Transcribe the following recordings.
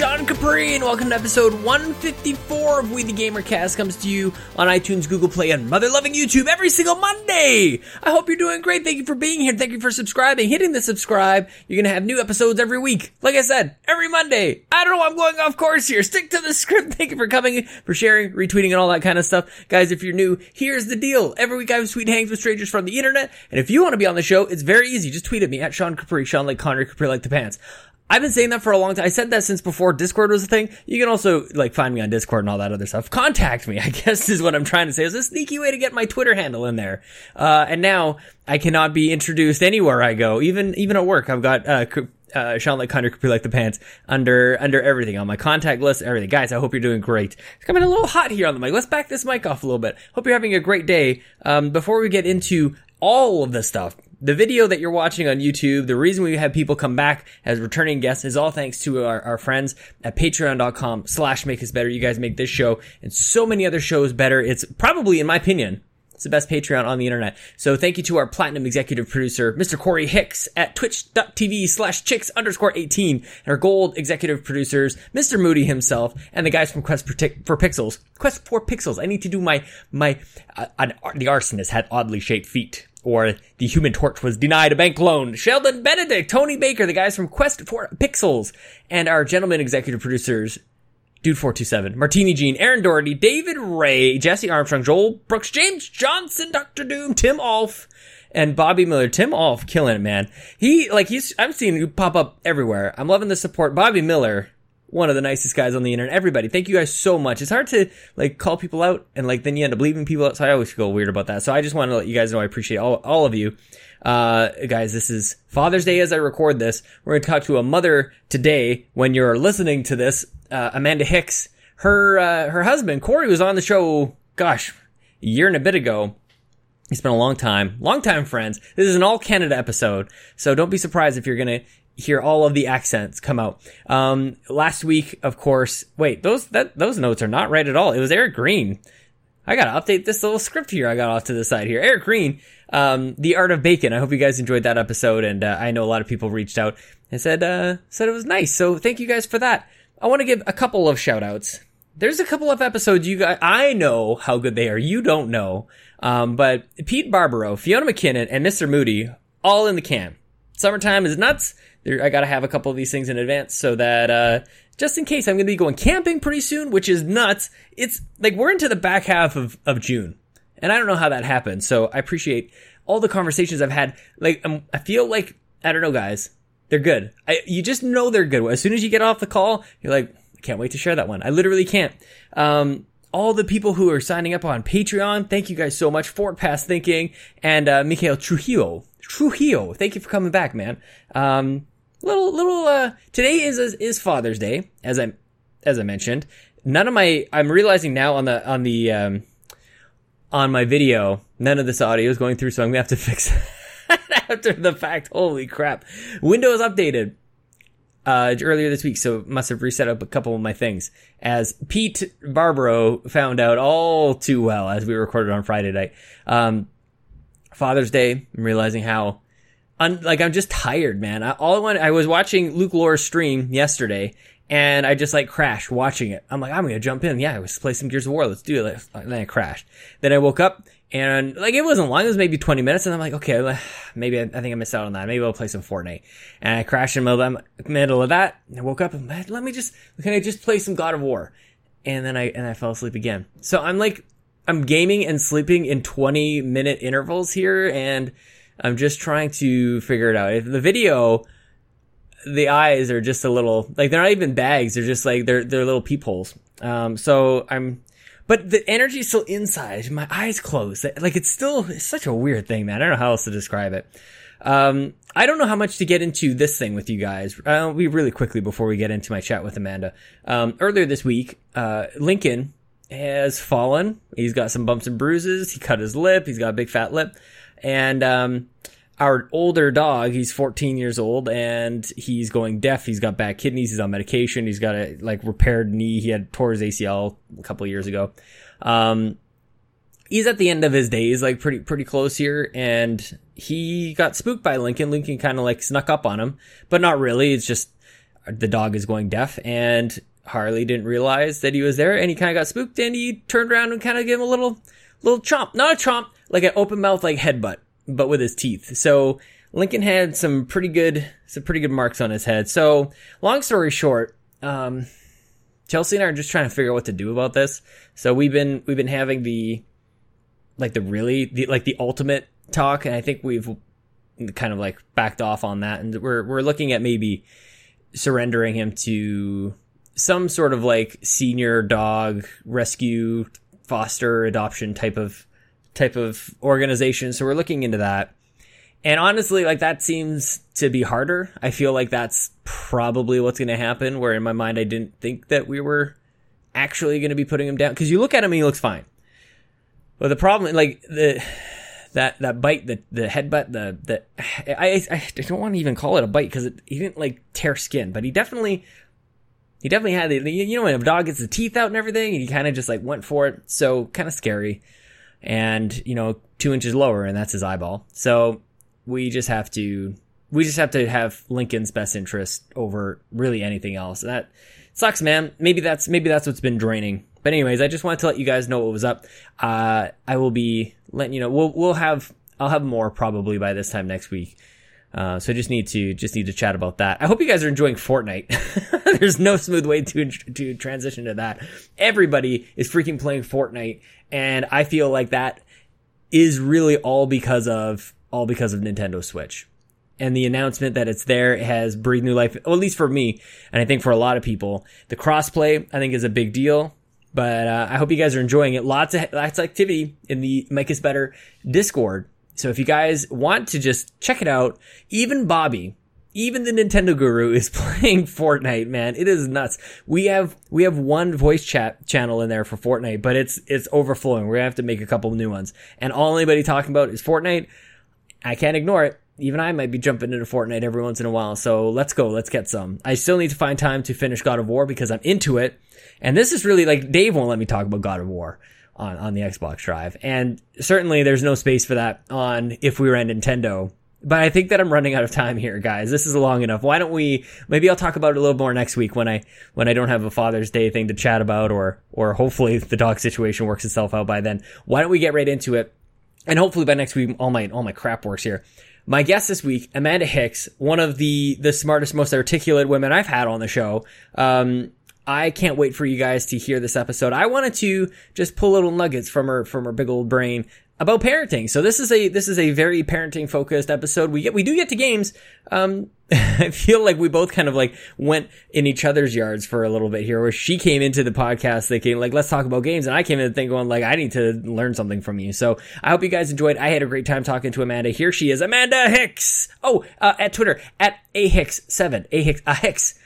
Sean Capri, and welcome to episode 154 of We the Gamer Cast. Comes to you on iTunes, Google Play, and mother-loving YouTube every single Monday. I hope you're doing great. Thank you for being here. Thank you for subscribing, hitting the subscribe. You're going to have new episodes every week. Like I said, every Monday. I don't know, I'm going off course here. Stick to the script. Thank you for coming, for sharing, retweeting, and all that kind of stuff. Guys, if you're new, here's the deal. Every week I have sweet hangs with strangers from the internet, and if you want to be on the show, it's very easy. Just tweet at me, at Sean Capri, Sean like Connery, Capri like the pants. I've been saying that for a long time. I said that since before Discord was a thing. You can also, find me on Discord and all that other stuff. Contact me, I guess is what I'm trying to say. It's a sneaky way to get my Twitter handle in there. And now I cannot be introduced anywhere I go. Even at work, I've got, Sean like Connery, Capri like the pants under everything, on my contact list, everything. Guys, I hope you're doing great. It's coming a little hot here on the mic. Let's back this mic off a little bit. Hope you're having a great day. Before we get into all of this stuff, the video that you're watching on YouTube, the reason we have people come back as returning guests is all thanks to our friends at patreon.com/makeusbetter. You guys make this show and so many other shows better. It's probably, in my opinion, it's the best Patreon on the internet. So thank you to our platinum executive producer, Mr. Corey Hicks at twitch.tv/chicks_18, and our gold executive producers, Mr. Moody himself, and the guys from Quest for Pixels. Quest for Pixels. I need to do the arsonist had oddly shaped feet. Or the Human Torch was denied a bank loan. Sheldon Benedict, Tony Baker, the guys from Quest for Pixels, and our gentlemen executive producers, Dude427, Martini Jean, Aaron Doherty, David Ray, Jesse Armstrong, Joel Brooks, James Johnson, Dr. Doom, Tim Alf, and Bobby Miller. Tim Alf, killing it, man. I'm seeing you pop up everywhere. I'm loving the support. Bobby Miller, one of the nicest guys on the internet. Everybody, thank you guys so much. It's hard to, call people out, and, then you end up leaving people out, so I always feel weird about that. So I just want to let you guys know I appreciate all of you. Guys, this is Father's Day as I record this. We're going to talk to a mother today when you're listening to this, Amanda Hicks. Her husband, Corey, was on the show, a year and a bit ago. It's been a long time, friends. This is an all-Canada episode, so don't be surprised if you're going to hear all of the accents come out. Last week, of course, those notes are not right at all. It was Eric Green. I gotta update this little script here I got off to the side here. Eric Green, The Art of Bacon. I hope you guys enjoyed that episode, and I know a lot of people reached out and said it was nice, so thank you guys for that. I want to give a couple of shout-outs. There's a couple of episodes you guys, I know how good they are, you don't know, but Pete Barbaro, Fiona McKinnon, and Mr. Moody, all in the can. Summertime is nuts. I gotta have a couple of these things in advance so that, just in case, I'm gonna be going camping pretty soon, which is nuts. It's, we're into the back half of June, and I don't know how that happened, so I appreciate all the conversations I've had. I feel like, I don't know, guys, they're good. You just know they're good. As soon as you get off the call, you're like, I can't wait to share that one. I literally can't. All the people who are signing up on Patreon, thank you guys so much. Fort Past Thinking, and Mikhail Trujillo, thank you for coming back, man. Today is Father's Day, as I mentioned. I'm realizing now on my video, none of this audio is going through, so I'm gonna have to fix that after the fact. Holy crap. Windows updated, earlier this week, so must have reset up a couple of my things, as Pete Barbaro found out all too well as we recorded on Friday night. Father's Day, I'm realizing how, I'm just tired, man. I was watching Luke Lore's stream yesterday, and I just, crashed watching it. I'm like, I'm gonna jump in. Yeah, let's play some Gears of War. Let's do it. And then I crashed. Then I woke up, and, it wasn't long. It was maybe 20 minutes, and I'm like, okay, maybe I think I missed out on that. Maybe I'll play some Fortnite. And I crashed in the middle of that, and I woke up, and can I just play some God of War? And then I fell asleep again. So I'm gaming and sleeping in 20-minute intervals here, and I'm just trying to figure it out. If the video, the eyes are just a little, they're not even bags. They're just they're little peepholes. But the energy's still inside. My eyes closed. It's such a weird thing, man. I don't know how else to describe it. I don't know how much to get into this thing with you guys. I'll be really quickly before we get into my chat with Amanda. Earlier this week, Lincoln has fallen. He's got some bumps and bruises. He cut his lip. He's got a big fat lip. And our older dog, he's 14 years old, and he's going deaf. He's got bad kidneys. He's on medication. He's got a repaired knee. He tore his ACL a couple years ago. He's at the end of his days, pretty close here, and he got spooked by Lincoln. Lincoln kind of snuck up on him, but not really. It's just the dog is going deaf, and Harley didn't realize that he was there, and he kind of got spooked, and he turned around and kind of gave him a little chomp. Not a chomp, like an open mouth, like headbutt, but with his teeth. So Lincoln had some pretty good marks on his head. So long story short, Chelsea and I are just trying to figure out what to do about this. So we've been having the ultimate talk, and I think we've kind of like backed off on that, and we're looking at maybe surrendering him to some sort of like senior dog rescue, foster, adoption type of organization. So we're looking into that. And honestly, like, that seems to be harder. I feel like that's probably what's going to happen, where in my mind, I didn't think that we were actually going to be putting him down. Because you look at him and he looks fine. But the problem, like, that bite, the headbutt, I don't want to even call it a bite, because he didn't, like, tear skin. But he definitely had, you know, when a dog gets the teeth out and everything, and he kind of just, like, went for it. So, kind of scary. And, you know, 2 inches lower, and that's his eyeball. So we just have to have Lincoln's best interest over really anything else. And that sucks, man. Maybe that's what's been draining. But anyways, I just wanted to let you guys know what was up. I will be letting you know. I'll have more probably by this time next week. So I just need to chat about that. I hope you guys are enjoying Fortnite. There's no smooth way to transition to that. Everybody is freaking playing Fortnite, and I feel like that is really all because of Nintendo Switch. And the announcement that it's there, it has breathed new life, well, at least for me, and I think for a lot of people. The crossplay, I think, is a big deal, but I hope you guys are enjoying it. Lots of activity in the Make Us Better Discord. So if you guys want to just check it out, even Bobby, even the Nintendo Guru is playing Fortnite, man. It is nuts. We have one voice chat channel in there for Fortnite, but it's overflowing. We're going to have to make a couple new ones. And all anybody talking about is Fortnite. I can't ignore it. Even I might be jumping into Fortnite every once in a while. So let's go. Let's get some. I still need to find time to finish God of War because I'm into it. And this is really like, Dave won't let me talk about God of War on the Xbox Drive. And certainly there's no space for that on If We Were On Nintendo. But I think that I'm running out of time here, guys. This is long enough. Why don't we, maybe I'll talk about it a little more next week when I don't have a Father's Day thing to chat about, or hopefully the dog situation works itself out by then. Why don't we get right into it? And hopefully by next week, all my crap works here. My guest this week, Amanda Hicks, one of the smartest, most articulate women I've had on the show. I can't wait for you guys to hear this episode. I wanted to just pull little nuggets from her big old brain about parenting. So this is a very parenting focused episode. We do get to games. I feel like we both kind of like went in each other's yards for a little bit here, where she came into the podcast thinking like, let's talk about games. And I came in thinking like, I need to learn something from you. So I hope you guys enjoyed. I had a great time talking to Amanda. Here she is, Amanda Hicks. Oh, at Twitter, at ahicks7,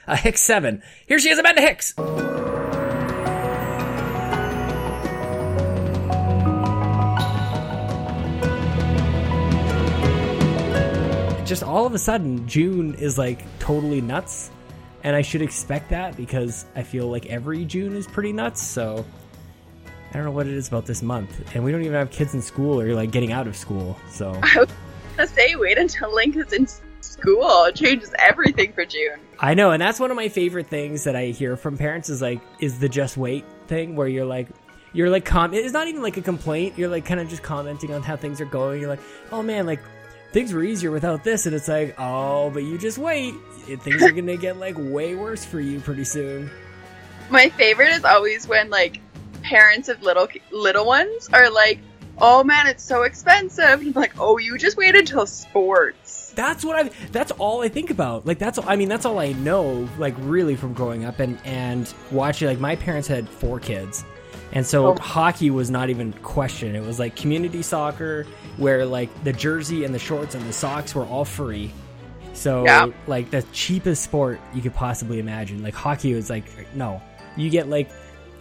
ahicks7. Here she is, Amanda Hicks. Just all of a sudden, June is like totally nuts, and I should expect that because I feel like every June is pretty nuts. So I don't know what it is about this month, and we don't even have kids in school or like getting out of school. So I was gonna say, wait until Lincoln's in school. It changes everything for June. I know, and that's one of my favorite things that I hear from parents is the just wait thing, where you're like it's not even like a complaint. You're like kind of just commenting on how things are going. You're like, oh man, like, things were easier without this, and it's like, oh, but you just wait. Things are gonna get like way worse for you pretty soon. My favorite is always when like parents of little ones are like, oh man, it's so expensive. And I'm like, oh, you just wait until sports. That's all I think about. Like that's all I know. Like really from growing up and watching. Like my parents had 4 kids. And so hockey was not even questioned. It was like community soccer where like the jersey and the shorts and the socks were all free. So yeah. Like the cheapest sport you could possibly imagine. Like hockey was like, no, you get like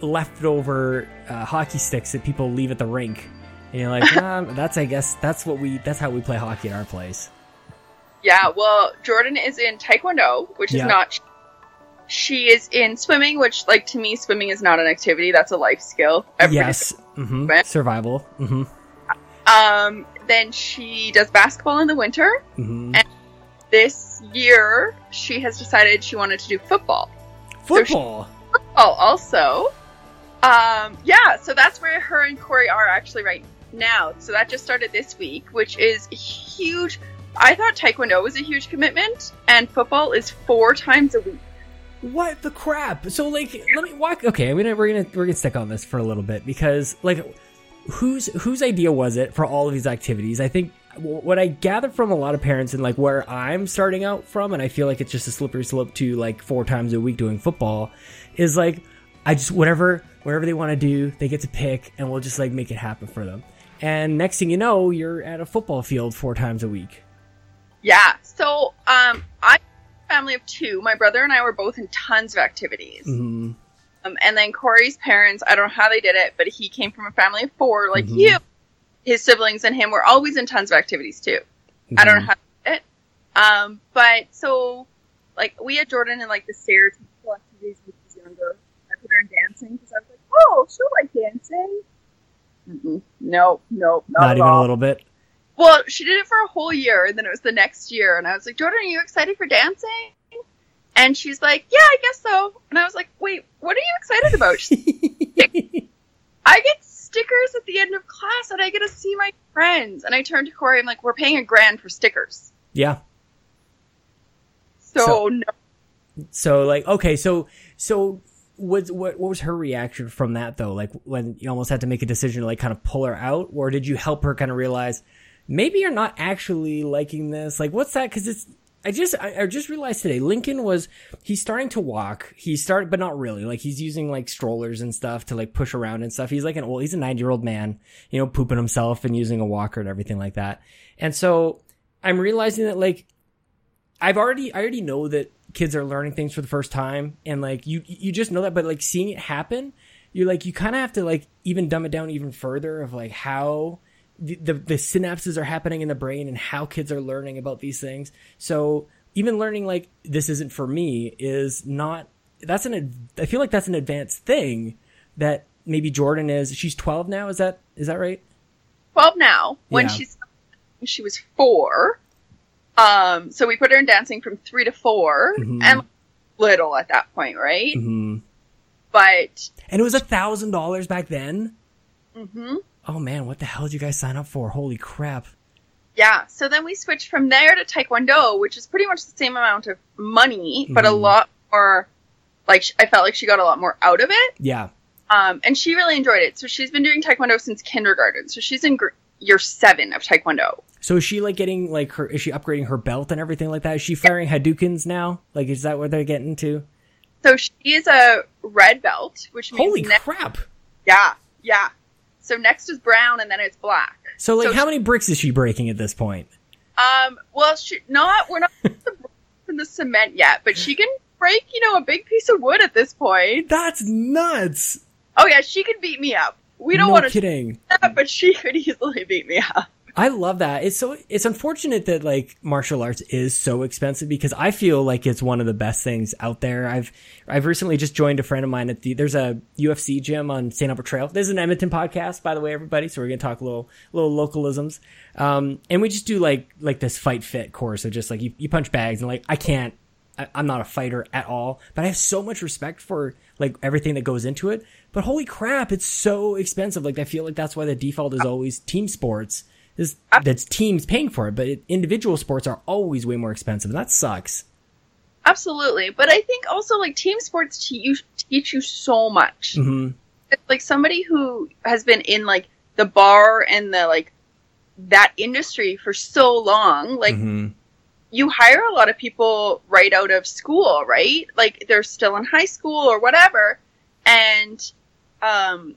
leftover hockey sticks that people leave at the rink. And you're like, that's how we play hockey at our place. Yeah. Well, Jordan is in Taekwondo, which is not. She is in swimming, which, like, to me, swimming is not an activity. That's a life skill. Yes. Mm-hmm. Survival. Mm-hmm. Then she does basketball in the winter. Mm-hmm. And this year, she has decided she wanted to do football. Football? So she, football also. Yeah, so that's where her and Corey are actually right now. So that just started this week, which is huge. I thought Taekwondo was a huge commitment, and football is 4 times a week. What the crap? So, like, let me walk. Okay, we're gonna stick on this for a little bit because, like, whose idea was it for all of these activities? I think what I gather from a lot of parents and like where I'm starting out from, and I feel like it's just a slippery slope to like 4 times a week doing football, is like I just whatever they want to do, they get to pick, and we'll just like make it happen for them. And next thing you know, you're at a football field 4 times a week. Yeah. So, I. Family of 2, my brother and I were both in tons of activities. Mm-hmm. And then Corey's parents, I don't know how they did it, but he came from a family of 4, like mm-hmm. you. His siblings and him were always in tons of activities too. Mm-hmm. I don't know how they did it. But so, like, we had Jordan in like the stereotypical activities when she was younger. I put her in dancing because I was like, oh, she'll like dancing. Mm-mm. Nope, not even all. A little bit. Well, she did it for a whole year, and then it was the next year, and I was like, Jordan, are you excited for dancing? And she's like, yeah, I guess so. And I was like, wait, what are you excited about? Like, I get stickers at the end of class, and I get to see my friends. And I turned to Corey, I'm like, we're paying $1,000 for stickers. Yeah. So no. So, like, okay, so... What was her reaction from that, though? Like, when you almost had to make a decision to, like, kind of pull her out? Or did you help her kind of realize, maybe you're not actually liking this? Like, what's that? Because it's... I just realized today, Lincoln was... He's starting to walk. He started... But not really. Like, he's using, like, strollers and stuff to, like, push around and stuff. He's, like, he's a 9-year-old man, you know, pooping himself and using a walker and everything like that. And so I'm realizing that, like, I already know that kids are learning things for the first time, and like you just know that, but like seeing it happen, you're like, you kind of have to like even dumb it down even further of like how the synapses are happening in the brain and how kids are learning about these things. So even learning like this isn't for me is not, I feel like that's an advanced thing that maybe Jordan is. She's 12 now. Is that right? 12 now. When she was 4. So we put her in dancing from 3 to 4, mm-hmm. and little at that point, right? Mm-hmm. But and it was $1,000 back then. Mm-hmm. Oh man, what the hell did you guys sign up for? Holy crap! Yeah. So then we switched from there to Taekwondo, which is pretty much the same amount of money, mm-hmm. but a lot more. Like I felt like she got a lot more out of it. Yeah. And she really enjoyed it. So she's been doing Taekwondo since kindergarten. So she's in year 7 of Taekwondo. So is she like getting like her? Is she upgrading her belt and everything like that? Is she firing Hadoukens now? Like, is that what they're getting to? So she is a red belt, which means holy crap! Yeah. So next is brown, and then it's black. So like, how many bricks is she breaking at this point? Well, we're not in the cement yet, but she can break, you know, a big piece of wood at this point. That's nuts. Oh yeah, she could beat me up. We don't want to. Kidding. That, but she could easily beat me up. I love that. It's unfortunate that like martial arts is so expensive because I feel like it's one of the best things out there. I've recently just joined a friend of mine there's a UFC gym on St. Albert Trail. There's an Edmonton podcast, by the way, everybody. So we're going to talk little localisms. And we just do like this fight fit course of just like you punch bags and like, I'm not a fighter at all, but I have so much respect for like everything that goes into it, but holy crap, it's so expensive. Like I feel like that's why the default is always team sports. That's teams paying for it, but individual sports are always way more expensive, and that sucks. Absolutely, but I think also like team sports teach you so much. Mm-hmm. Like somebody who has been in like the bar and the like that industry for so long, like mm-hmm. you hire a lot of people right out of school, right? Like they're still in high school or whatever, and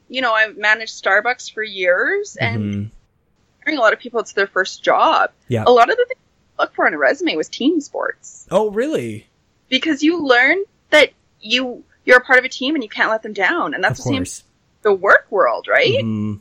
you know, I've managed Starbucks for years, and. Mm-hmm. A lot of people, it's their first job. Yeah. A lot of the things you look for in a resume was team sports. Oh, really? Because you learn that you're a part of a team and you can't let them down, and that's the work world, right? Mm-hmm.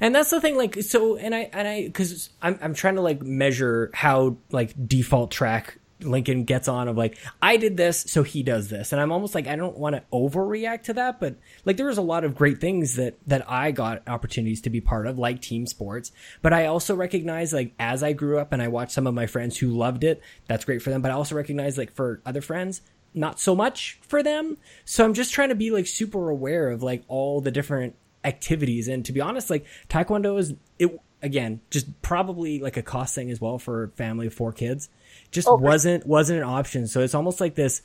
And that's the thing, like so. And I because I'm trying to like measure how like default track Lincoln gets on of like, I did this, so he does this. And I'm almost like, I don't want to overreact to that, but like there was a lot of great things that I got opportunities to be part of, like team sports. But I also recognize, like, as I grew up and I watched some of my friends who loved it, that's great for them. But I also recognize, like, for other friends, not so much for them. So I'm just trying to be like super aware of like all the different activities. And to be honest, like Taekwondo is, it again, just probably like a cost thing as well for a family of four kids. Just wasn't an option. So it's almost like this,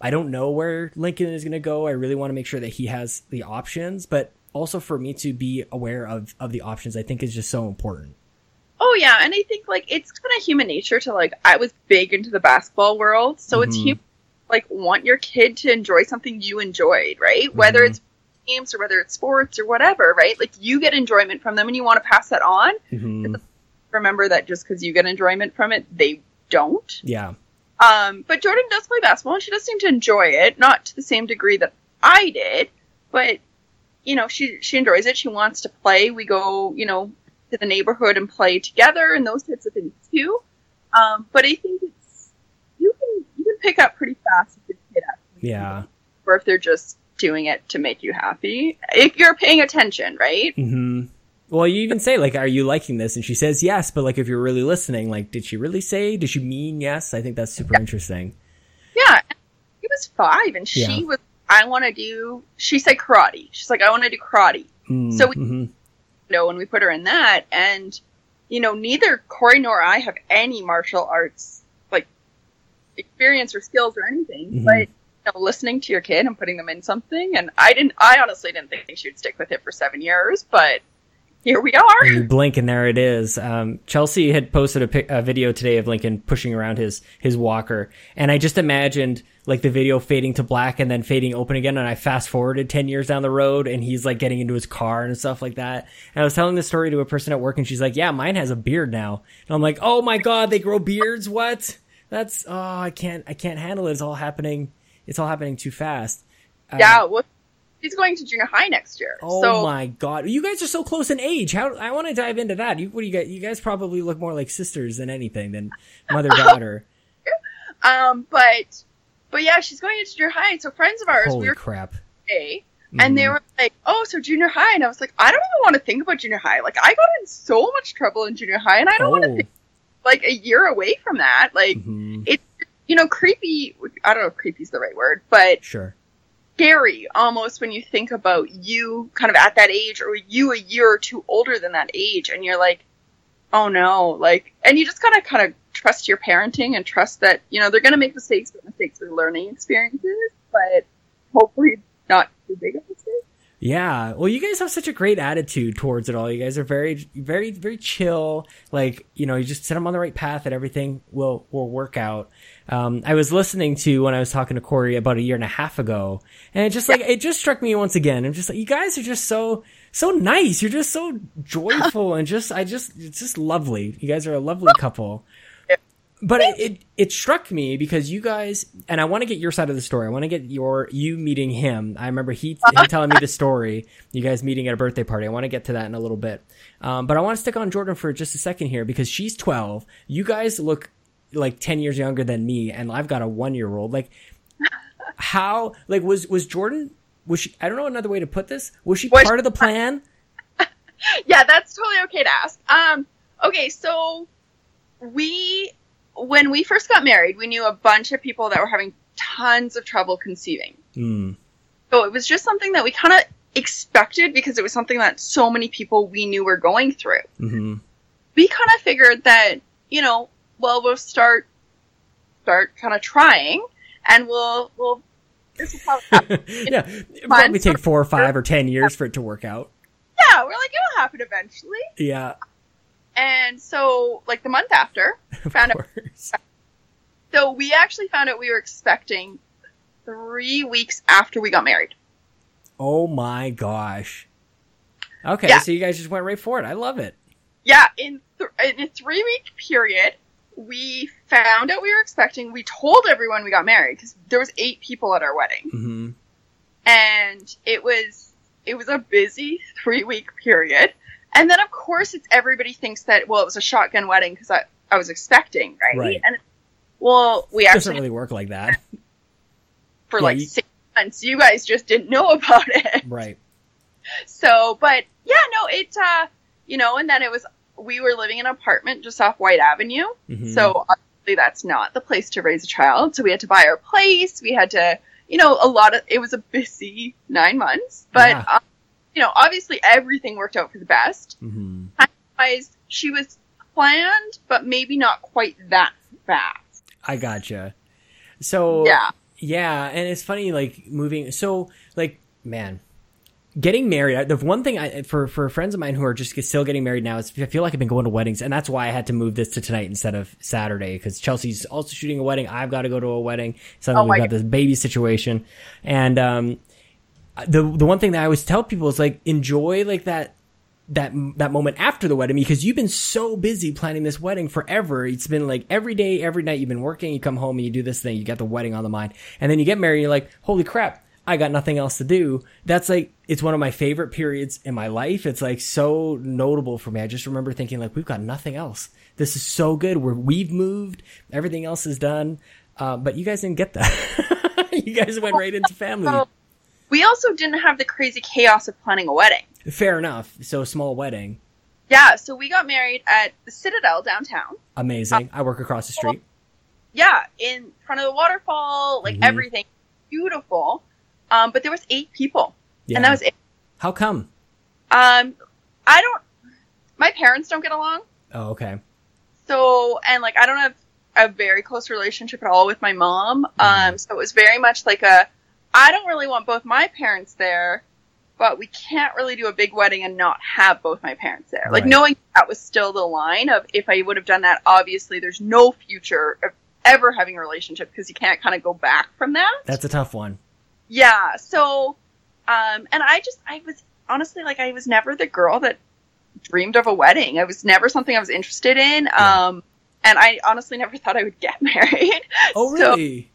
I don't know where Lincoln is going to go. I really want to make sure that he has the options, but also for me to be aware of the options, I think is just so important. Oh yeah. And I think like it's kind of human nature to like, I was big into the basketball world. So it's human, like want your kid to enjoy something you enjoyed, right? Whether it's games or whether it's sports or whatever, right? Like you get enjoyment from them and you want to pass that on. Remember that just because you get enjoyment from it, they don't. Yeah. But Jordan does play basketball and she does seem to enjoy it, not to the same degree that I did, but you know, she enjoys it. She wants to play. We go, you know, to the neighborhood and play together and those types of things too. But I think it's, you can pick up pretty fast if your kid actually does, or if they're just doing it to make you happy. If you're paying attention, right? Mm-hmm. Well, you even say, like, are you liking this? And she says yes, but, like, if you're really listening, like, did she really say? Did she mean yes? I think that's super interesting. Yeah. She was 5, and she was, she said karate. She's like, I want to do karate. So we, you know, when we put her in that, and, you know, neither Corey nor I have any martial arts, like, experience or skills or anything, but... know, listening to your kid and putting them in something, and I honestly didn't think she would stick with it for 7 years, but here we are. You blink and there it is. Chelsea had posted a video today of Lincoln pushing around his walker, and I just imagined like the video fading to black and then fading open again, and I fast forwarded 10 years down the road and he's like getting into his car and stuff like that. And I was telling this story to a person at work and she's like, yeah, mine has a beard now. And I'm like, oh my god, they grow beards? What? That's I can't handle it. It's all happening too fast. Yeah, well, he's going to junior high next year. Oh so. My god, you guys are so close in age. How I want to dive into that. What do you guys? You guys probably look more like sisters than anything, than mother daughter. But yeah, she's going into junior high. So friends of ours, holy crap, today, and they were like, "Oh, so junior high," and I was like, "I don't even want to think about junior high. Like, I got in so much trouble in junior high, and I don't want to think like a year away from that. Like, it's." You know, creepy, I don't know if creepy is the right word, but sure, scary almost when you think about you kind of at that age or you a year or two older than that age. And you're like, oh no, like, and you just got to kind of trust your parenting and trust that, you know, they're going to make mistakes, but mistakes are learning experiences, but hopefully not too big of a mistake. Yeah. Well, you guys have such a great attitude towards it all. You guys are very, very, very chill. Like, you know, you just set them on the right path and everything will work out. I was listening to when I was talking to Corey about a year and a half ago, and it just like, it just struck me once again. I'm just like, you guys are just so nice. You're just so joyful and it's just lovely. You guys are a lovely couple. But it struck me because you guys, and I want to get your side of the story. I want to get you meeting him. I remember him telling me the story, you guys meeting at a birthday party. I want to get to that in a little bit. But I want to stick on Jordan for just a second here because she's 12. You guys look like 10 years younger than me, and I've got a 1-year-old. Like, how, like, was Jordan, was she, I don't know another way to put this. Was she part of the plan? Yeah, that's totally okay to ask. Okay, so when we first got married, we knew a bunch of people that were having tons of trouble conceiving. So it was just something that we kind of expected because it was something that so many people we knew were going through. We kind of figured that, you know, well, we'll start kind of trying and we'll this will probably happen. Yeah, it'll probably take 4 or 5 or 10 years for it to work out. Yeah, we're like, it'll happen eventually. Yeah. And so, like, the month after, we actually found out we were expecting 3 weeks after we got married. Oh, my gosh. Okay, yeah. So you guys just went right for it. I love it. Yeah, in a 3-week period, we found out we were expecting. We told everyone we got married because there was 8 people at our wedding. And it was a busy 3-week period. And then, of course, everybody thinks that, well, it was a shotgun wedding because I was expecting, right? And Well, we actually... It doesn't really work like that. For 6 months. You guys just didn't know about it. Right. So, but yeah, no, it, and then it was, we were living in an apartment just off White Avenue. Mm-hmm. So obviously that's not the place to raise a child. So we had to buy our place. We had to, it was a busy 9 months, but, yeah. Obviously everything worked out for the best. Mm-hmm. Time-wise, she was planned, but maybe not quite that fast. I gotcha. So, yeah. And it's funny, getting married, the one thing for friends of mine who are just still getting married now is I feel like I've been going to weddings, and that's why I had to move this to tonight instead of Saturday, because Chelsea's also shooting a wedding. I've got to go to a wedding. Suddenly we've got this baby situation. And the one thing that I always tell people is enjoy that moment after the wedding, because you've been so busy planning this wedding forever. It's been every day, every night you've been working, you come home and you do this thing, you got the wedding on the mind, and then you get married and you're like, holy crap, I got nothing else to do. That's it's one of my favorite periods in my life. It's so notable for me. I just remember thinking we've got nothing else. This is so good. We've moved. Everything else is done. But you guys didn't get that. You guys went right into family. We also didn't have the crazy chaos of planning a wedding. Fair enough. So a small wedding. Yeah. So we got married at the Citadel downtown. Amazing. I work across the street. Yeah. In front of the waterfall, mm-hmm. Everything. Beautiful. But there was 8 people, and that was it. How come? My parents don't get along. Oh, okay. So, and I don't have a very close relationship at all with my mom. Mm-hmm. So it was very much I don't really want both my parents there, but we can't really do a big wedding and not have both my parents there. Right. Knowing that was still the line of, if I would have done that, obviously there's no future of ever having a relationship, because you can't kind of go back from that. That's a tough one. Yeah, so, and I was honestly, I was never the girl that dreamed of a wedding. It was never something I was interested in, and I honestly never thought I would get married. Oh, really? So,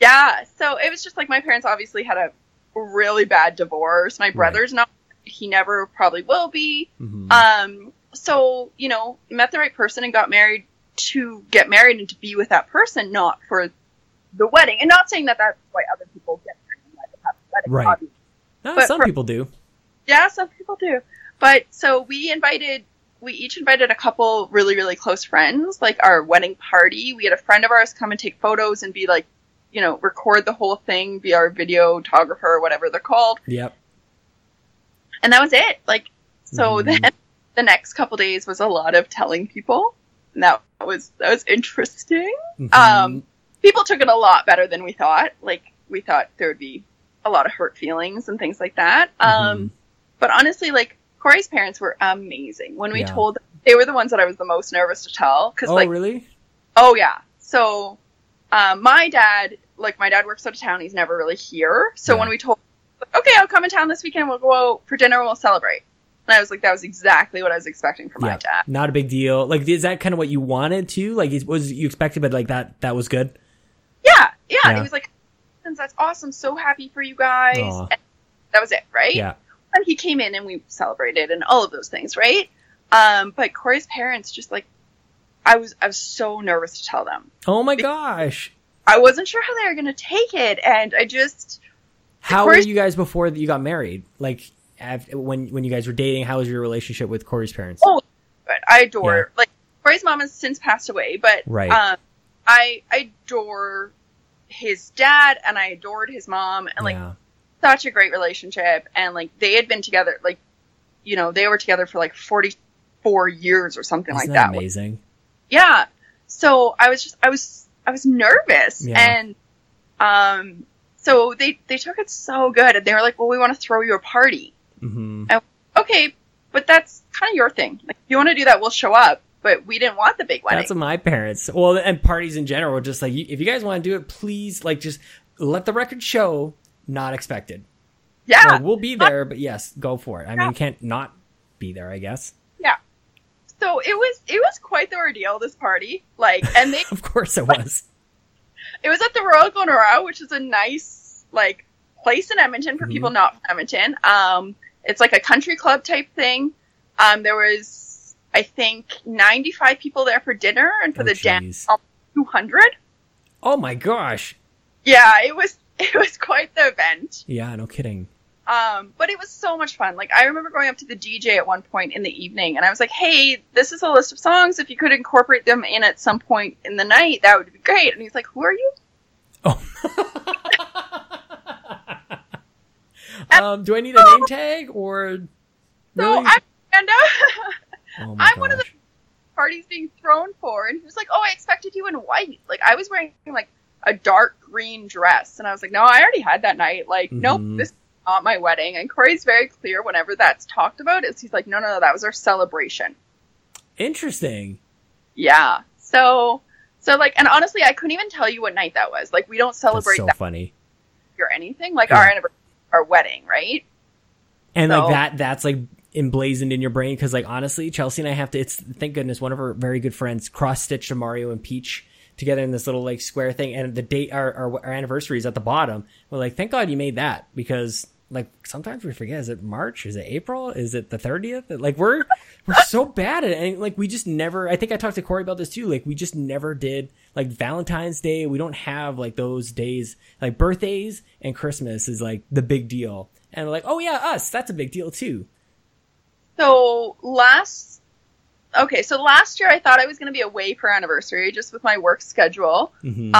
yeah, so it was just my parents obviously had a really bad divorce. My brother's not, he never probably will be. Mm-hmm. So, met the right person and got married to get married and to be with that person, not for the wedding. And not saying that that's why other people get right. Some people do. Yeah, some people do. But so we each invited a couple really, really close friends, our wedding party. We had a friend of ours come and take photos and be record the whole thing, be our videographer or whatever they're called. Yep. And that was it. Then the next couple days was a lot of telling people. And that was interesting. Mm-hmm. People took it a lot better than we thought. We thought there would be a lot of hurt feelings and things like that. But honestly, Corey's parents were amazing. When we told them, they were the ones that I was the most nervous to tell. Cause, really? Oh, yeah. So, my dad, my dad works out of town. He's never really here. So when we told him, okay, I'll come in town this weekend. We'll go out for dinner. We'll celebrate. And I was that was exactly what I was expecting from my dad. Not a big deal. Is that kind of what you wanted to? Was you expected, but that was good? Yeah. Yeah. He was that's awesome, so happy for you guys. Aww. And that was it, right? Yeah. And he came in and we celebrated and all of those things, right? But Corey's parents just I was so nervous to tell them. Oh my gosh. I wasn't sure how they were gonna take it, and I just How were you guys before that you got married? When you guys were dating, how was your relationship with Corey's parents? Oh, but I adore Corey's mom has since passed away, but right. I adore his dad, and I adored his mom, and such a great relationship, and they had been together they were together for 44 years or something. Isn't that amazing? So I was nervous, and so they took it so good, and they were like, well, we want to throw you a party. Mm-hmm. And, okay, but that's kind of your thing, if you want to do that, we'll show up. But we didn't want the big wedding. That's what my parents. Well, and parties in general were just if you guys want to do it, please, just let the record show, not expected. Yeah. We'll be there, but yes, go for it. I mean, you can't not be there, I guess. Yeah. So it was quite the ordeal, this party. And they of course it was. It was at the Royal Glenora, which is a nice, place in Edmonton for mm-hmm. people not from Edmonton. It's a country club type thing. There was, I think, 95 people there for dinner, and for the dance, 200. Oh my gosh. Yeah, it was quite the event. Yeah, no kidding. But it was so much fun. Like, I remember going up to the DJ at one point in the evening, and I was like, hey, this is a list of songs. If you could incorporate them in at some point in the night, that would be great. And he's like, who are you? Oh. Do I need a name tag? Or really? So I'm Amanda. Oh my I'm one of the parties being thrown for. And he was like, oh, I expected you in white. Like, I was wearing, like, a dark green dress. And I was like, no, I already had that night. Like, nope, this not my wedding. And Corey's very clear whenever that's talked about is he's like, no, that was our celebration. Interesting. Yeah. So like, and honestly, I couldn't even tell you what night that was. Like, we don't celebrate that funny or anything. Like, yeah. Our anniversary, our wedding, right? And so, like, that's like emblazoned in your brain, because, like, honestly, Chelsea and I have to, it's, thank goodness, one of her very good friends cross-stitched Mario and Peach together in this little, like, square thing, and the date, our anniversary is at the bottom. We're like, thank God you made that, because, like, sometimes we forget, is it March? Is it April? Is it the 30th? Like, we're so bad at it. And, like, we just never, I think I talked to Corey about this too. Like, we just never did, like, Valentine's Day. We don't have, like, those days, like, birthdays and Christmas is, like, the big deal. And we're like, oh yeah, us, that's a big deal too. So last year I thought I was going to be away for anniversary just with my work schedule. Mm-hmm.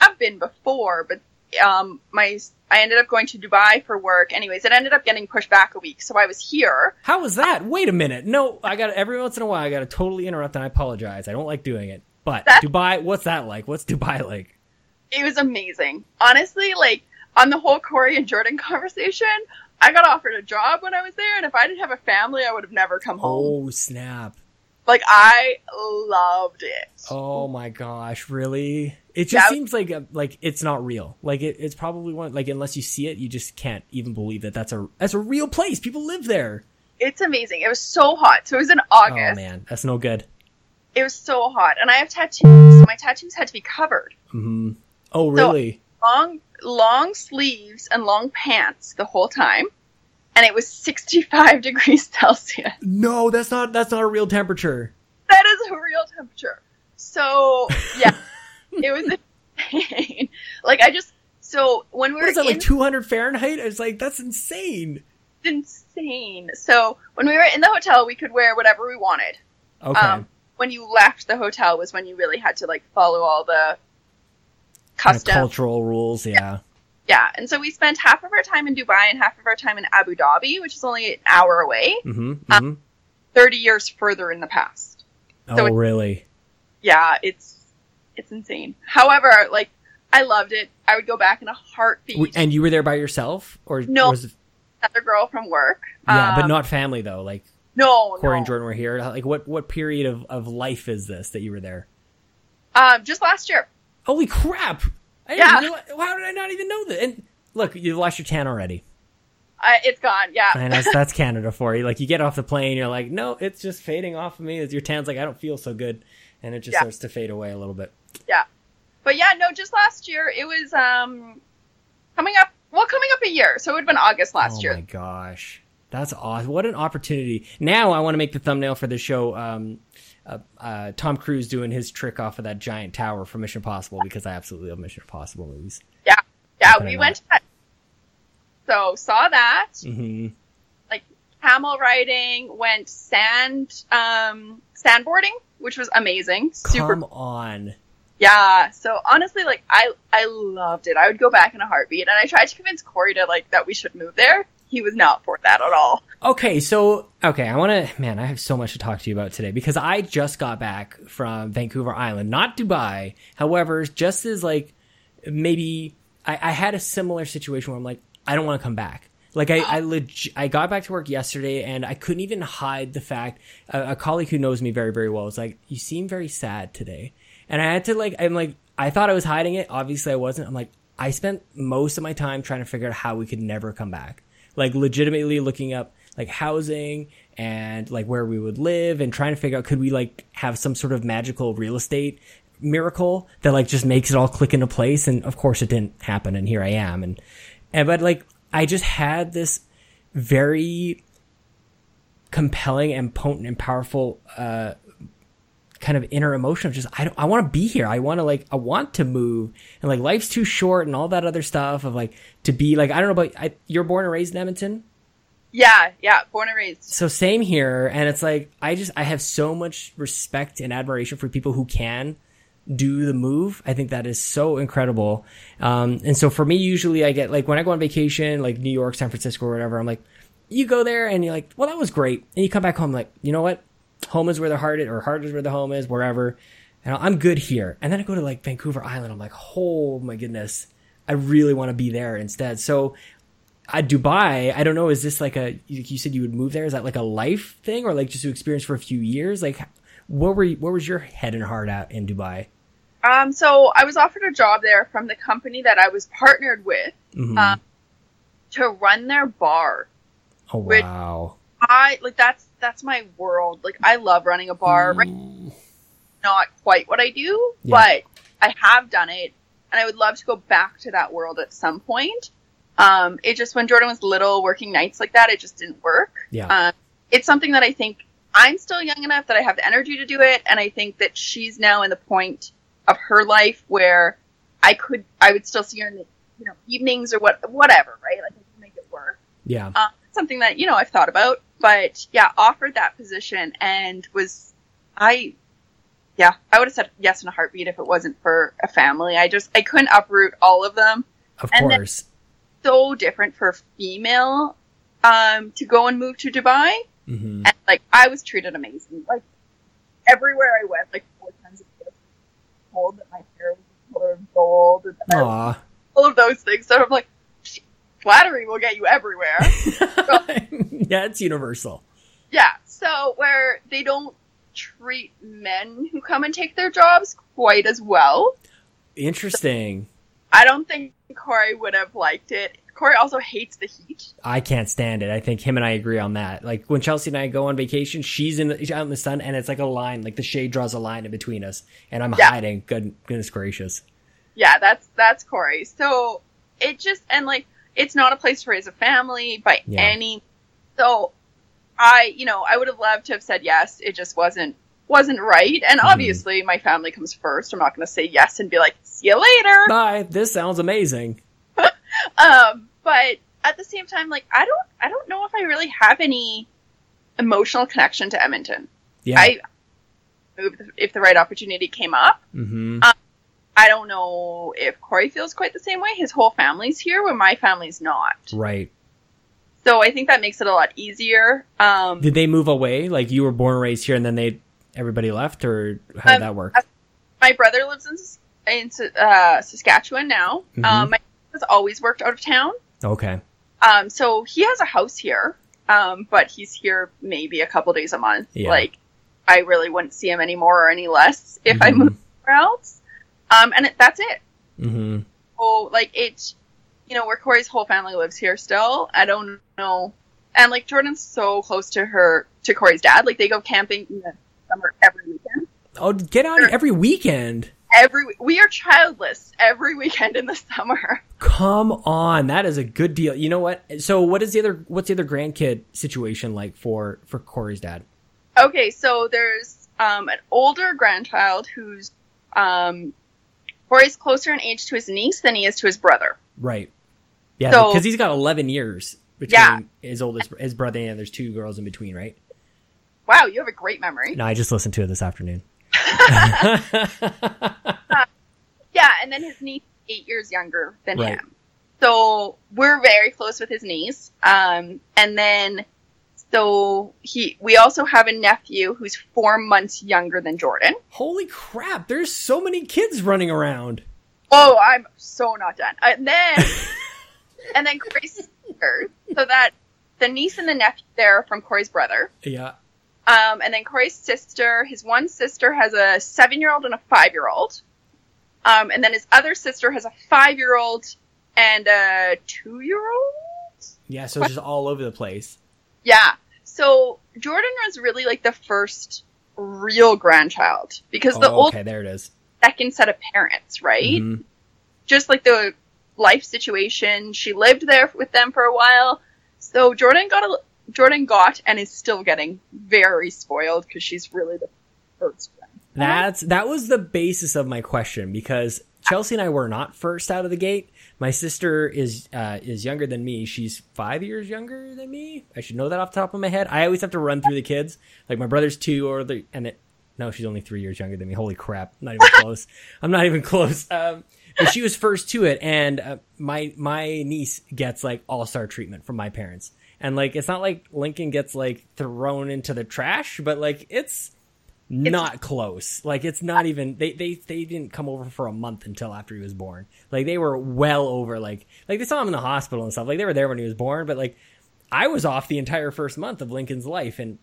I've been before, but I ended up going to Dubai for work. Anyways, it ended up getting pushed back a week, so I was here. How was that? Wait a minute. No, I got every once in a while I got to totally interrupt, and I apologize. I don't like doing it. But Dubai, what's that like? What's Dubai like? It was amazing. Honestly, like, on the whole Corey and Jordan conversation, I got offered a job when I was there, and if I didn't have a family, I would have never come home. Oh, snap. Like, I loved it. Oh my gosh, really? It just seems like it's not real. Like, it's probably one, like, unless you see it, you just can't even believe that that's a real place. People live there. It's amazing. It was so hot. So it was in August. Oh man, that's no good. It was so hot. And I have tattoos, so my tattoos had to be covered. Mm-hmm. Oh, really? So long sleeves and long pants the whole time. And it was 65 degrees Celsius. No, that's not a real temperature. That is a real temperature. So, yeah. It was insane. Like, I just, so when we were, what is that, like 200 Fahrenheit? I was like, that's insane. It's insane. So when we were in the hotel, we could wear whatever we wanted. Okay. When you left the hotel was when you really had to, like, follow all the customs, kind of cultural rules. Yeah. Yeah. And so we spent half of our time in Dubai and half of our time in Abu Dhabi, which is only an hour away. Mm-hmm, mm-hmm. 30 years further in the past. Oh, so really? Yeah. It's insane. However, like, I loved it. I would go back in a heartbeat. And you were there by yourself? Or no, was it another girl from work. Yeah, but not family, though. Like, no, Corey and Jordan were here. Like, what period of life is this that you were there? Just last year. Holy crap! How did I not even know that? And look, you lost your tan already. It's gone. Yeah, and that's Canada for you. Like, you get off the plane, you're like, no, it's just fading off of me. Your tan's like, I don't feel so good, and it just starts to fade away a little bit. Yeah. But yeah, no, just last year, it was coming up a year. So it would have been August last year. Oh my gosh. That's awesome. What an opportunity. Now I want to make the thumbnail for the show. Tom Cruise doing his trick off of that giant tower from Mission Impossible, because I absolutely love Mission Impossible movies. Yeah. Yeah, we went to that. So saw that. Mm-hmm. Like, camel riding, went sandboarding, which was amazing. Come on. Yeah, so honestly, like, I loved it. I would go back in a heartbeat, and I tried to convince Corey to, like, that we should move there. He was not for that at all. Okay, I want to, man, I have so much to talk to you about today, because I just got back from Vancouver Island, not Dubai. However, just as, like, maybe I had a similar situation where I'm like, I don't want to come back. Like, I got back to work yesterday, and I couldn't even hide the fact, a colleague who knows me very, very well was like, you seem very sad today. And I had to, like, I'm like, I thought I was hiding it. Obviously, I wasn't. I'm like, I spent most of my time trying to figure out how we could never come back. Like, legitimately looking up, like, housing and, like, where we would live, and trying to figure out, could we, like, have some sort of magical real estate miracle that, like, just makes it all click into place? And of course it didn't happen. And here I am. And but, like, I just had this very compelling and potent and powerful, kind of inner emotion of just, I want to be here. I want to move, and like life's too short and all that other stuff of like to be like, I don't know about you're born and raised in Edmonton. Yeah. Born and raised. So same here. And it's like, I have so much respect and admiration for people who can do the move. I think that is so incredible. And so for me, usually I get like when I go on vacation, like New York, San Francisco or whatever, I'm like, you go there and you're like, well, that was great. And you come back home like, you know what? Home is where the heart is, or heart is where the home is, wherever. And I'm good here. And then I go to like Vancouver Island. I'm like, oh my goodness, I really want to be there instead. So at Dubai, I don't know, is this like you said you would move there. Is that like a life thing or like just to experience for a few years? Like where was your head and heart at in Dubai? So I was offered a job there from the company that I was partnered with to run their bar. Oh, wow. That's my world. Like, I love running a bar. Right? Not quite what I do, but I have done it, and I would love to go back to that world at some point. It just, when Jordan was little, working nights like that, it just didn't work. Yeah. It's something that I think I'm still young enough that I have the energy to do it, and I think that she's now in the point of her life where I would still see her in the evenings or whatever, right? Like, I can make it work. Yeah. Something that, I've thought about, but offered that position and I would have said yes in a heartbeat if it wasn't for a family. I couldn't uproot all of them. Of course. So different for a female, to go and move to Dubai. Mm-hmm. And like, I was treated amazing. Like everywhere I went, like 4 times a year, told that my hair was the color of gold and all of those things. So I'm like, flattery will get you everywhere. Yeah, it's universal. Yeah, so where they don't treat men who come and take their jobs quite as well. Interesting. So I don't think Corey would have liked it. Corey also hates the heat. I can't stand it. I think him and I agree on that. Like when Chelsea and I go on vacation, she's out in the sun and it's like a line, like the shade draws a line in between us and I'm hiding. Goodness gracious. Yeah, that's Corey. So it just, and like, it's not a place to raise a family by any. So I would have loved to have said yes. It just wasn't right. And obviously my family comes first. I'm not going to say yes and be like, see you later. Bye. This sounds amazing. But at the same time, like, I don't know if I really have any emotional connection to Edmonton. Yeah. I moved if the right opportunity came up. Mm-hmm. I don't know if Corey feels quite the same way. His whole family's here when my family's not. Right. So I think that makes it a lot easier. Did they move away? Like you were born and raised here and then everybody left, or how did that work? My brother lives in Saskatchewan now. Mm-hmm. My dad has always worked out of town. Okay. So he has a house here, but he's here maybe a couple days a month. Yeah. Like I really wouldn't see him any more or any less if I moved somewhere else. And that's it. Mm-hmm. So, like, it's, where Corey's whole family lives here still. I don't know. And, like, Jordan's so close to Corey's dad. Like, they go camping in the summer every weekend. Oh, get out every weekend. We are childless every weekend in the summer. Come on. That is a good deal. You know what? So, what's the other grandkid situation like for Corey's dad? Okay. So, there's, an older grandchild who's, Corey's closer in age to his niece than he is to his brother. Right. Yeah, because he's got 11 years between his brother, and there's 2 girls in between, right? Wow, you have a great memory. No, I just listened to it this afternoon. And then his niece is 8 years younger than him. So we're very close with his niece. And then so we also have a nephew who's 4 months younger than Jordan. Holy crap. There's so many kids running around. Oh, I'm so not done. And then Corey's sister. So that the niece and the nephew there from Corey's brother. Yeah. And then Corey's sister, his one sister has a 7-year-old and a 5-year-old. And then his other sister has a 5-year-old and a 2-year-old. Yeah. So it's just all over the place. Yeah. So Jordan was really like the first real grandchild because second set of parents, right? Mm-hmm. Just like the life situation, she lived there with them for a while. So Jordan got and is still getting very spoiled because she's really the first one. That was the basis of my question, because Chelsea and I were not first out of the gate. My sister is younger than me. She's 5 years younger than me. I should know that off the top of my head. I always have to run through the kids. Like, my brother's two, no, she's only 3 years younger than me. Holy crap. Not even close. I'm not even close. But she was first to it, and my niece gets, like, all-star treatment from my parents. And, like, it's not like Lincoln gets, like, thrown into the trash, but, like, it's not close. Like, it's not even, they didn't come over for a month until after he was born. Like, they were well over, like they saw him in the hospital and stuff. Like, they were there when he was born, but, like, I was off the entire first month of Lincoln's life, and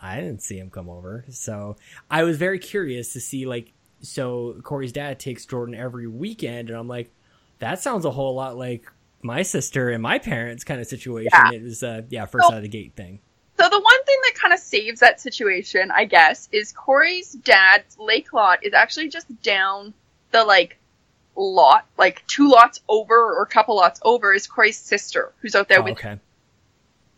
I didn't see him come over. So I was very curious to see, like, so Corey's dad takes Jordan every weekend, and I'm like, that sounds a whole lot like my sister and my parents kind of situation. Yeah. It was first out of the gate thing. So the one thing that kind of saves that situation, I guess, is Corey's dad's lake lot is actually just down the, like, lot, like, two lots over or a couple lots over is Corey's sister, who's out there with him.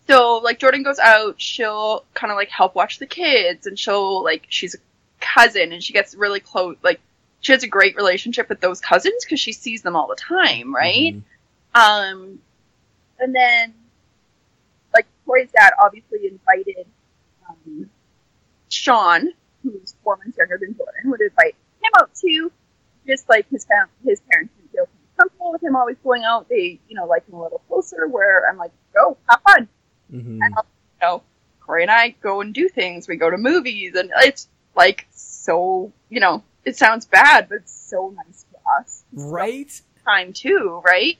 So, like, Jordan goes out, she'll kind of, like, help watch the kids, and she'll, like, she's a cousin, and she gets really close, like, she has a great relationship with those cousins because she sees them all the time, right? Mm-hmm. And then, like, Corey's dad obviously invited Sean, who's 4 months younger than Jordan, would invite him out too. Just like his parents didn't feel comfortable with him always going out. They, you know, like him a little closer. Where I'm like, go have fun. Mm-hmm. And, you know, Corey and I go and do things. We go to movies, and it's like, so, you know, it sounds bad, but it's so nice to us, right? So, time too, right?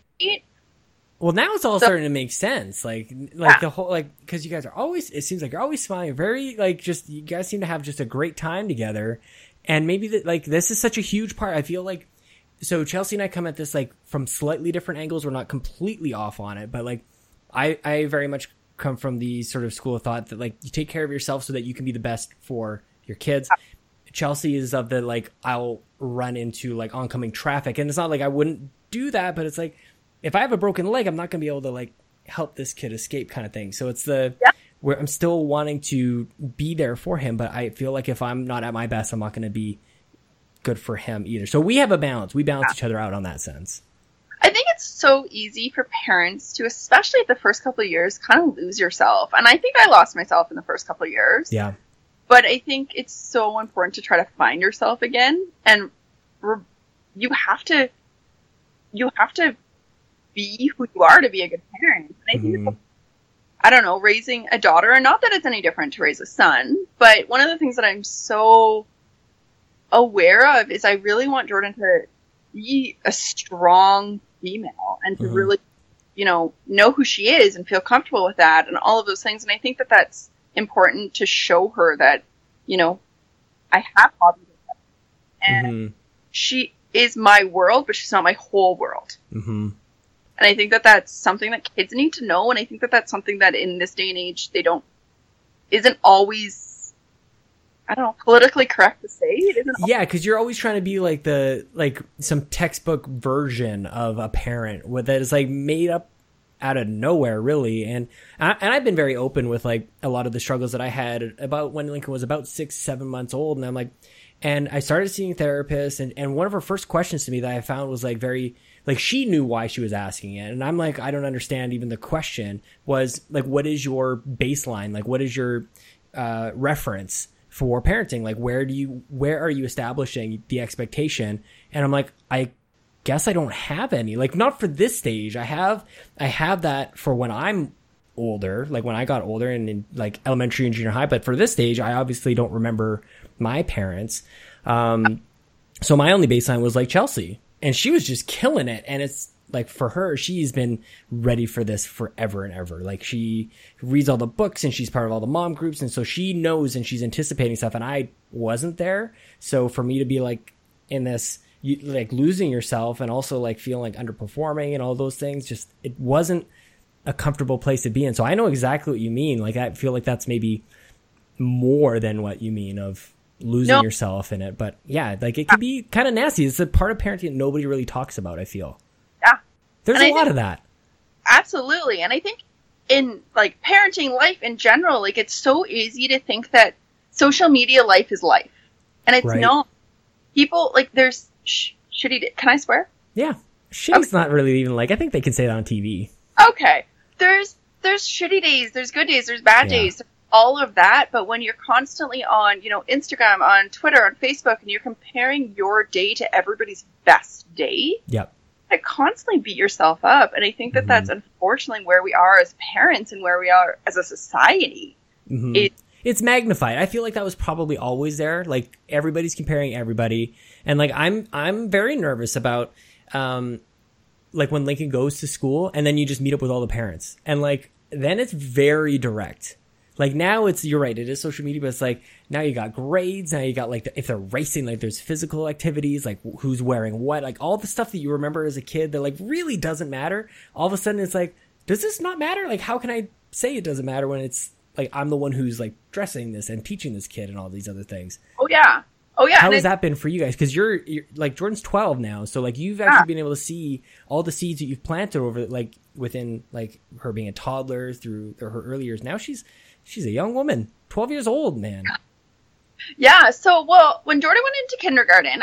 Well, now it's all starting to make sense. Like the whole, like, because you guys are always, it seems like you're always smiling, very, like, just, you guys seem to have just a great time together. And maybe that, like, this is such a huge part. I feel like, so Chelsea and I come at this, like, from slightly different angles. We're not completely off on it, but, like, I very much come from the sort of school of thought that, like, you take care of yourself so that you can be the best for your kids. Chelsea is of the, like, I'll run into, like, oncoming traffic. And it's not like I wouldn't do that, but it's like, if I have a broken leg, I'm not going to be able to, like, help this kid escape kind of thing. So it's where I'm still wanting to be there for him, but I feel like if I'm not at my best, I'm not going to be good for him either. So we have a balance. We balance each other out on that sense. I think it's so easy for parents to, especially the first couple of years, kind of lose yourself. And I think I lost myself in the first couple of years. Yeah. But I think it's so important to try to find yourself again. And you have to be who you are to be a good parent. And I think, I don't know, raising a daughter, and not that it's any different to raise a son, but one of the things that I'm so aware of is I really want Jordan to be a strong female and to really, you know who she is and feel comfortable with that and all of those things. And I think that that's important to show her that, you know, I have hobbies and she is my world, but she's not my whole world. Mm-hmm. And I think that that's something that kids need to know. And I think that that's something that in this day and age, isn't always, I don't know, politically correct to say. It isn't. Yeah. Cause you're always trying to be like some textbook version of a parent that is, like, made up out of nowhere, really. And I've been very open with, like, a lot of the struggles that I had about when Lincoln was about 6-7 months old. And I'm like, and I started seeing therapists, and one of her first questions to me that I found was, like, very, like, she knew why she was asking it. And I'm like, I don't understand even the question, was like, what is your baseline? Like, what is your reference for parenting? Like, where are you establishing the expectation? And I'm like, I guess I don't have any, like, not for this stage. I have that for when I'm older, like when I got older and in, like, elementary and junior high, but for this stage, I obviously don't remember my parents. So my only baseline was, like, Chelsea, and she was just killing it. And it's like, for her, she's been ready for this forever and ever. Like, she reads all the books and she's part of all the mom groups. And so she knows and she's anticipating stuff, and I wasn't there. So for me to be, like, in this, like, losing yourself and also, like, feeling like underperforming and all those things, just, it wasn't a comfortable place to be in. So I know exactly what you mean. Like, I feel like that's maybe more than what you mean of losing yourself in it, but yeah, like, it can be kind of nasty. It's a part of parenting that nobody really talks about, I feel. Yeah. There's a lot of that. Absolutely. And I think in, like, parenting life in general, like, it's so easy to think that social media life is life. And it's not. People, like, there's shitty... Can I swear? Yeah. Shitty's not really even, like... I think they can say that on TV. Okay. There's shitty days, there's good days, there's bad days, all of that. But when you're constantly on, you know, Instagram, on Twitter, on Facebook, and you're comparing your day to everybody's best day... Yep. I constantly beat yourself up. And I think that that's unfortunately where we are as parents and where we are as a society. Mm-hmm. It's magnified. I feel like that was probably always there. Like, everybody's comparing everybody. And like, I'm very nervous about, like when Lincoln goes to school and then you just meet up with all the parents and like, then it's very direct. Like now it's, you're right. It is social media, but it's like, now you got grades. Now you got like, if they're racing, like there's physical activities, like who's wearing what, like all the stuff that you remember as a kid that like really doesn't matter. All of a sudden it's like, does this not matter? Like, how can I say it doesn't matter when it's like, I'm the one who's like dressing this and teaching this kid and all these other things. Oh yeah. Oh yeah. How has that been for you guys? Cause you're like, Jordan's 12 now. So like you've actually been able to see all the seeds that you've planted over like within like her being a toddler through her early years. Now she's a young woman, 12 years old, man. Yeah. So, well, when Jordan went into kindergarten,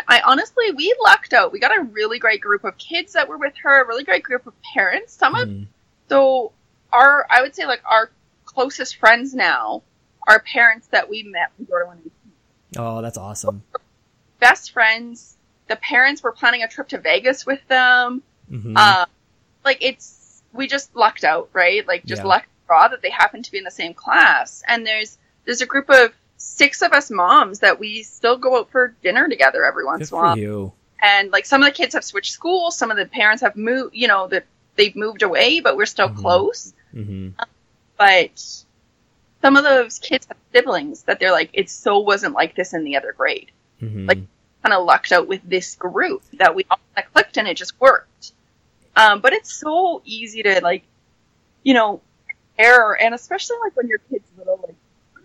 we lucked out. We got a really great group of kids that were with her, a really great group of parents. I would say like our closest friends now are parents that we met when Jordan went into kindergarten. Oh, that's awesome. Best friends. The parents were planning a trip to Vegas with them. Mm-hmm. We just lucked out, right? Like just luck draw that they happen to be in the same class. And there's a group of 6 of us moms that we still go out for dinner together every once in a while. You. And like some of the kids have switched schools, some of the parents have moved, you know, that they've moved away, but we're still close. Mm-hmm. But some of those kids have siblings that they're like, it so wasn't like this in the other grade. Mm-hmm. Like kind of lucked out with this group that we all clicked and it just worked. But it's so easy to like, you know, error, and especially like when your kid's little, like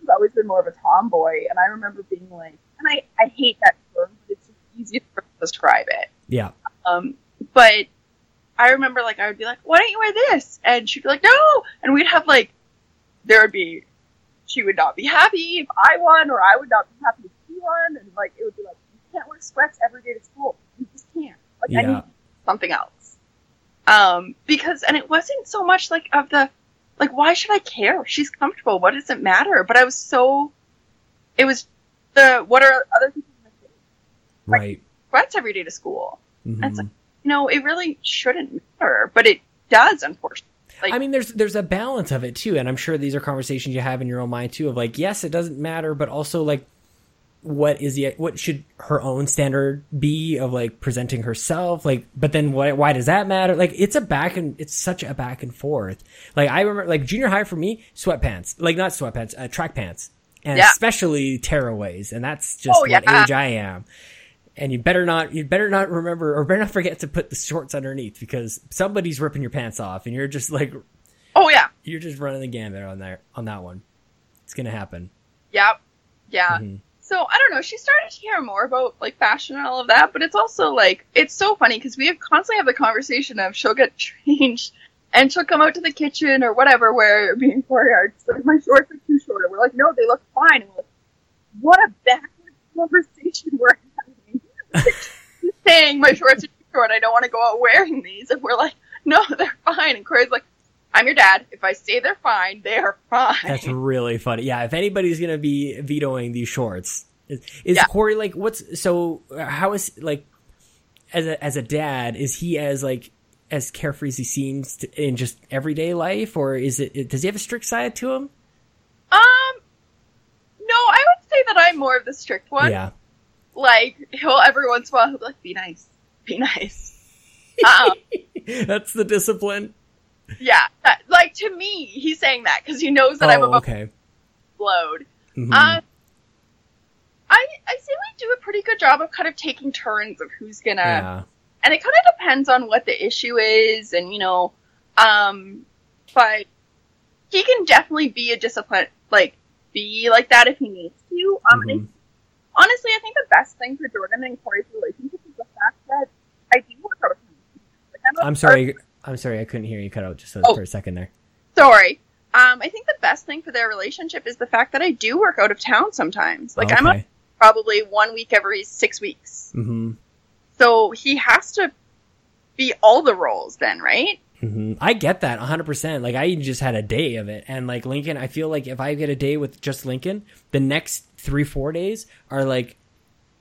I've always been more of a tomboy, and I remember being like, and I hate that term, but it's easy to describe it. Yeah. But I remember like I would be like, why don't you wear this? And she'd be like, no. And we'd have like, she would not be happy if I won, or I would not be happy if she won, and like it would be like, you can't wear sweats every day to school. You just can't. Like I need something else. Because it wasn't so much like of the. Like, why should I care? She's comfortable. What does it matter? But I was so... It was the... What are other people going to do? Right. Sweats every day to school. Mm-hmm. And it's like, you know, it really shouldn't matter. But it does, unfortunately. Like, I mean, there's a balance of it, too. And I'm sure these are conversations you have in your own mind, too. Of like, yes, it doesn't matter. But also, like, what should her own standard be of, like, presenting herself? Like, but then why does that matter? Like, it's such a back and forth. Like, I remember, like, junior high for me, sweatpants. Like, not sweatpants, track pants. And especially tearaways. And that's just what age I am. And you better not remember or better not forget to put the shorts underneath because somebody's ripping your pants off and you're just like, oh yeah, you're just running the gambit on that one. It's going to happen. Yep. Yeah. Mm-hmm. So I don't know. She started to hear more about like fashion and all of that, but it's also like, it's so funny because we constantly have the conversation of she'll get changed and she'll come out to the kitchen or whatever where being 4 yards, like my shorts are too short. And we're like, no, they look fine. And we're like, what a backward conversation we're having. She's saying my shorts are too short. I don't want to go out wearing these. And we're like, no, they're fine. And Corey's like, I'm your dad. If I say they're fine, they're fine. That's really funny. Yeah, if anybody's going to be vetoing these shorts. Is Corey like, how is, like, as a dad, is he as, like, as carefree as he seems in just everyday life? Or does he have a strict side to him? No, I would say that I'm more of the strict one. Yeah. Like, every once in a while, he'll be like, be nice. Be nice. That's the discipline. Yeah, like to me, he's saying that because he knows that I'm about to explode. Mm-hmm. I say we do a pretty good job of kind of taking turns of who's gonna, and it kind of depends on what the issue is, and you know, but he can definitely be a discipline, like be like that if he needs to. And honestly, I think the best thing for Jordan and Corey's relationship is the fact that I do work out with him. Like, I'm sorry, I couldn't hear you, cut out just for a second there. Sorry. I think the best thing for their relationship is the fact that I do work out of town sometimes. Like, I'm probably 1 week every 6 weeks. Mm-hmm. So he has to be all the roles then, right? Mm-hmm. I get that 100%. Like, I just had a day of it. And like Lincoln, I feel like if I get a day with just Lincoln, the next 3-4 days are like,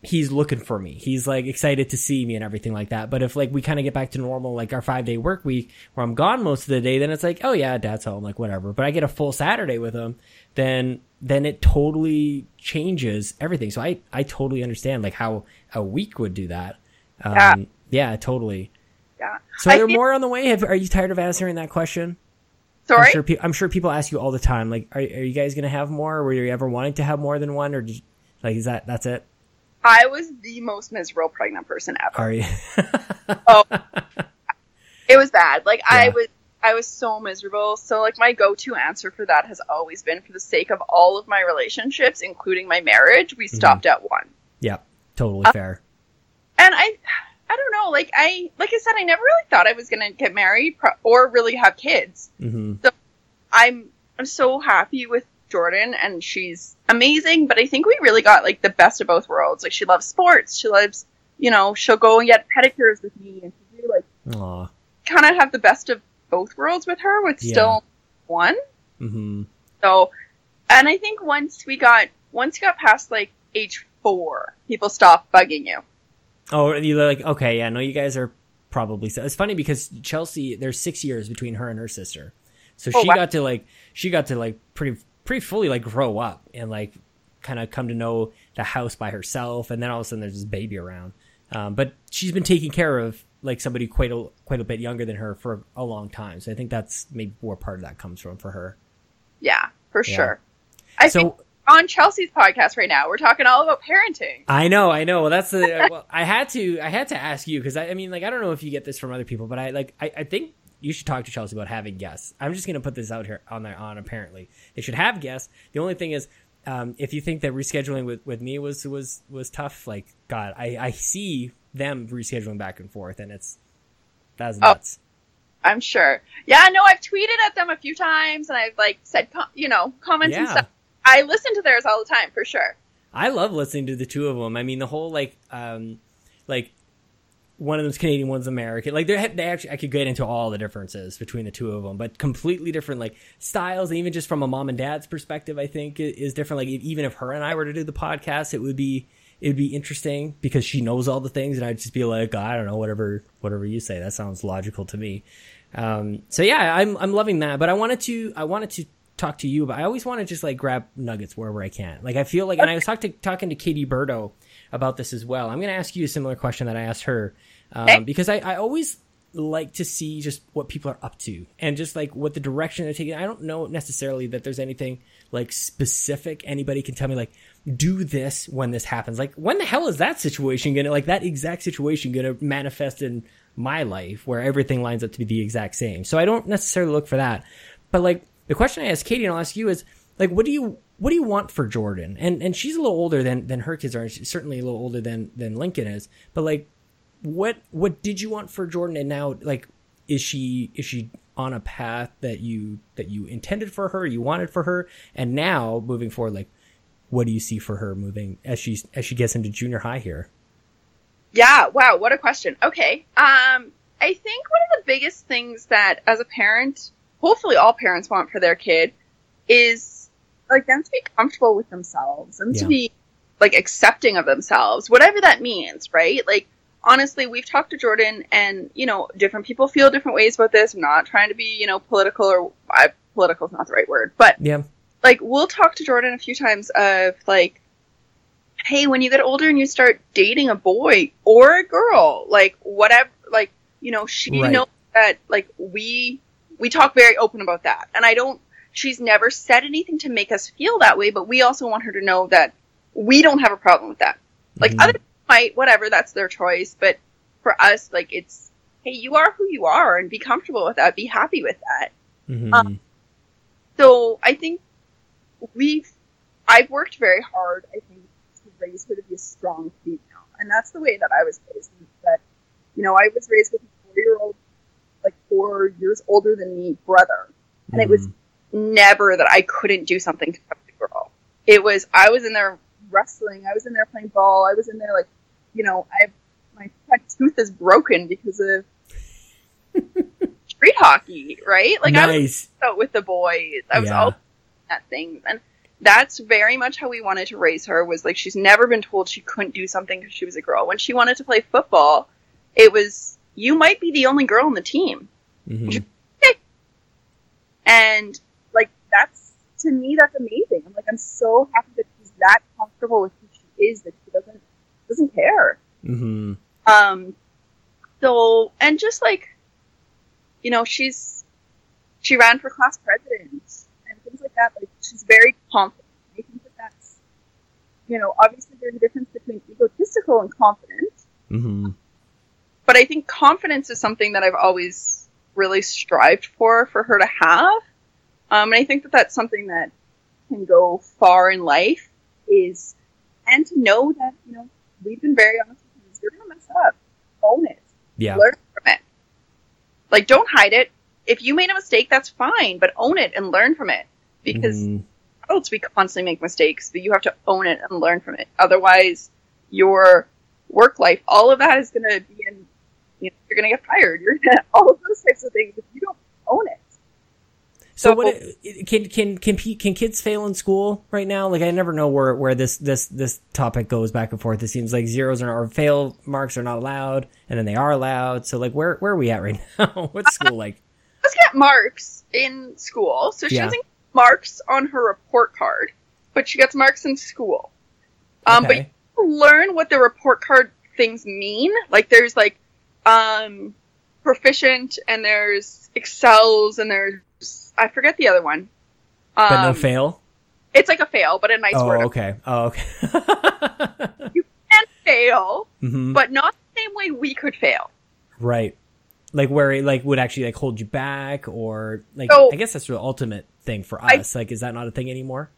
he's looking for me. He's like excited to see me and everything like that. But if like we kind of get back to normal, like our 5-day work week where I'm gone most of the day, then it's like, oh yeah, dad's home, like whatever. But I get a full Saturday with him, then it totally changes everything. So I totally understand like how a week would do that. Yeah, totally. Yeah. So are there more on the way? Are you tired of answering that question? Sorry? I'm sure people ask you all the time, like, are you guys going to have more? Or were you ever wanting to have more than one? Or that's it? I was the most miserable pregnant person ever. Are you? Oh, it was bad. Like, yeah. I was so miserable. So, like, my go-to answer for that has always been, for the sake of all of my relationships, including my marriage, we stopped at one. Yeah, totally fair. And I don't know, like I said, I never really thought I was going to get married or really have kids. Mm-hmm. So I'm so happy with Jordan, and she's amazing, but I think we really got like the best of both worlds. Like, she loves sports, she loves, you know, she'll go and get pedicures with me, and she really, like, kind of have the best of both worlds with her with still one. Mm-hmm. So, and I think once you got past like age 4, people stopped bugging you. Oh, you're like, okay, yeah, no, you guys are probably... It's funny because Chelsea, there's 6 years between her and her sister. So she got to pretty fully like grow up and like kind of come to know the house by herself. And then all of a sudden there's this baby around. But she's been taking care of like somebody quite a bit younger than her for a long time. So I think that's maybe where part of that comes from for her. Yeah, for sure. I think on Chelsea's podcast right now, we're talking all about parenting. I know. Well, that's the. Well, I had to ask you because I mean, like, I don't know if you get this from other people, but I think you should talk to Chelsea about having guests. I'm just going to put this out here on apparently they should have guests. The only thing is, if you think that rescheduling with me was tough, like, God, I see them rescheduling back and forth, and that's nuts. I'm sure. Yeah, no, I've tweeted at them a few times, and I've like said comments and stuff. I listen to theirs all the time, for sure. I love listening to the two of them. I mean, the whole, like one of them's Canadian, one's American. Like, they actually, I could get into all the differences between the two of them, but completely different, like, styles. And even just from a mom and dad's perspective, I think, is different. Like, even if her and I were to do the podcast, it would be interesting because she knows all the things, and I'd just be like, I don't know, whatever you say. That sounds logical to me. So, yeah, I'm loving that. But I wanted to talk to you, but I always want to just like grab nuggets wherever I can. Like, I feel like, and I was talking to Katie Burdo about this as well. I'm going to ask you a similar question that I asked her, because I always like to see just what people are up to and just like what the direction they're taking. I don't know necessarily that there's anything like specific anybody can tell me, like, do this when this happens. Like, when the hell is that exact situation gonna manifest in my life where everything lines up to be the exact same? So I don't necessarily look for that, but like, the question I asked Katie, and I'll ask you, is like, what do you want for Jordan? And she's a little older than her kids are, and she's certainly a little older than Lincoln is. But like, what did you want for Jordan? And now, like, is she on a path that you intended for her, you wanted for her? And now moving forward, like, what do you see for her moving as she gets into junior high here? Yeah. Wow. What a question. Okay. I think one of the biggest things that as a parent, hopefully all parents want for their kid, is like them to be comfortable with themselves and to be like accepting of themselves, whatever that means, right? Like, honestly, we've talked to Jordan, and, you know, different people feel different ways about this. I'm not trying to be, you know, political, or political is not the right word, but like, we'll talk to Jordan a few times of like, hey, when you get older and you start dating a boy or a girl, like, whatever, like, you know, she knows that, like, we talk very open about that. And she's never said anything to make us feel that way, but we also want her to know that we don't have a problem with that. Like, other people might, whatever, that's their choice. But for us, like, it's, hey, you are who you are, and be comfortable with that. Be happy with that. Mm-hmm. So I think I've worked very hard, I think, to raise her to be a strong female. And that's the way that I was raised. That, you know, I was raised with a 4-year-old, like 4 years older than me, brother. And it was never that I couldn't do something to help the girl. It was, I was in there wrestling. I was in there playing ball. I was in there, like, you know, my tooth is broken because of street hockey, right? Like, nice. I was out with the boys. I was all that thing. And that's very much how we wanted to raise her, was, like, she's never been told she couldn't do something because she was a girl. When she wanted to play football, it was, you might be the only girl on the team. Mm-hmm. And, like, that's, to me, that's amazing. I'm like, I'm so happy that she's that comfortable with who she is, that she doesn't care. Mm-hmm. So, and just, like, you know, she ran for class president and things like that. Like, she's very confident. I think that that's, you know, obviously there's a difference between egotistical and confident. Mm-hmm. But I think confidence is something that I've always really strived for her to have. And I think that that's something that can go far in life, is, and to know that, you know, we've been very honest with you. You're going to mess up. Own it. Yeah. Learn from it. Like, don't hide it. If you made a mistake, that's fine, but own it and learn from it. Because adults, we constantly make mistakes, but you have to own it and learn from it. Otherwise, your work life, all of that is going to be in, you know, you're going to get fired. You're going to all of those types of things if you don't own it. So what can kids fail in school right now? Like, I never know where this topic goes back and forth. It seems like zeros or fail marks are not allowed, and then they are allowed. So, like, where are we at right now? What's school like? Let's get marks in school. So she doesn't get marks on her report card, but she gets marks in school. Okay. But you learn what the report card things mean. Like, there's like proficient, and there's excels, and there's, I forget the other one. But no fail? It's like a fail, but a nice word. Okay. You can fail, but not the same way we could fail. Right. Like, where it, like, would actually, like, hold you back, or, like, so, I guess that's the ultimate thing for us. Like, is that not a thing anymore?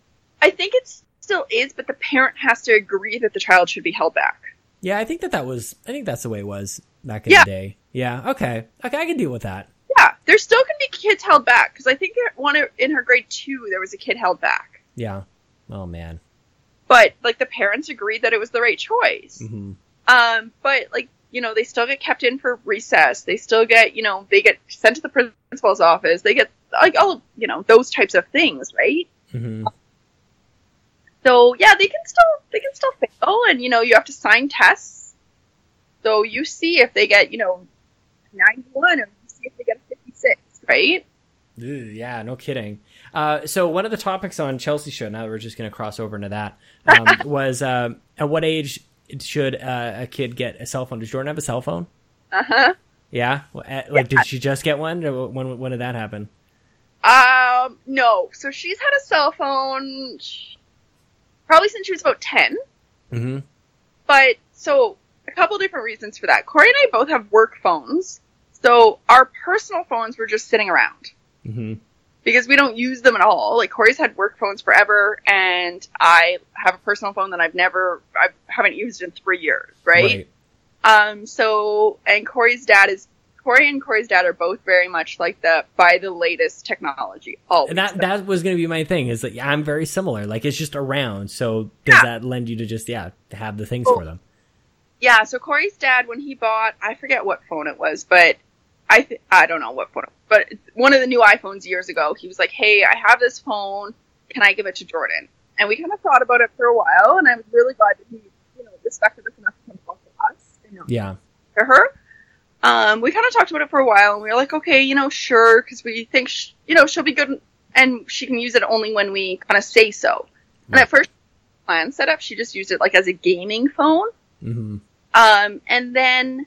I think it still is, but the parent has to agree that the child should be held back. Yeah, I think that's the way it was back in the day. Yeah, okay, I can deal with that. Yeah, there still can be kids held back, because I think one in her grade 2 there was a kid held back. Yeah. Oh man. But like the parents agreed that it was the right choice. Mm-hmm. But like, you know, they still get kept in for recess. They still get, you know, they get sent to the principal's office. They get like all, you know, those types of things, right? Mm-hmm. So yeah, they can still fail, and you know, you have to sign tests. So you see if they get, you know, 91 or if they get a 56, right? Yeah, no kidding. So one of the topics on Chelsea's show, now that we're just going to cross over into that, was at what age should a kid get a cell phone? Does Jordan have a cell phone? Uh-huh. Yeah? Did she just get one? When did that happen? No. So she's had a cell phone probably since she was about 10. Mm-hmm. But, so, a couple different reasons for that. Corey and I both have work phones. So our personal phones were just sitting around because we don't use them at all. Like Corey's had work phones forever, and I have a personal phone that I haven't used in 3 years. Right. So, and Corey and Corey's dad are both very much like buy the latest technology. Always. And that was going to be my thing, is that I'm very similar. Like, it's just around. So does that lend you to just, to have the things for them? Yeah. So Corey's dad, when he bought, I forget what phone it was, but I don't know what phone, but one of the new iPhones years ago, he was like, "Hey, I have this phone. Can I give it to Jordan?" And we kind of thought about it for a while, and I was really glad that he, you know, respected us enough to come talk to us. And to her. We kind of talked about it for a while, and we were like, "Okay, you know, sure," because we think she'll be good, and she can use it only when we kind of say so. And at first, plan set up, she just used it like as a gaming phone. Mm-hmm. And then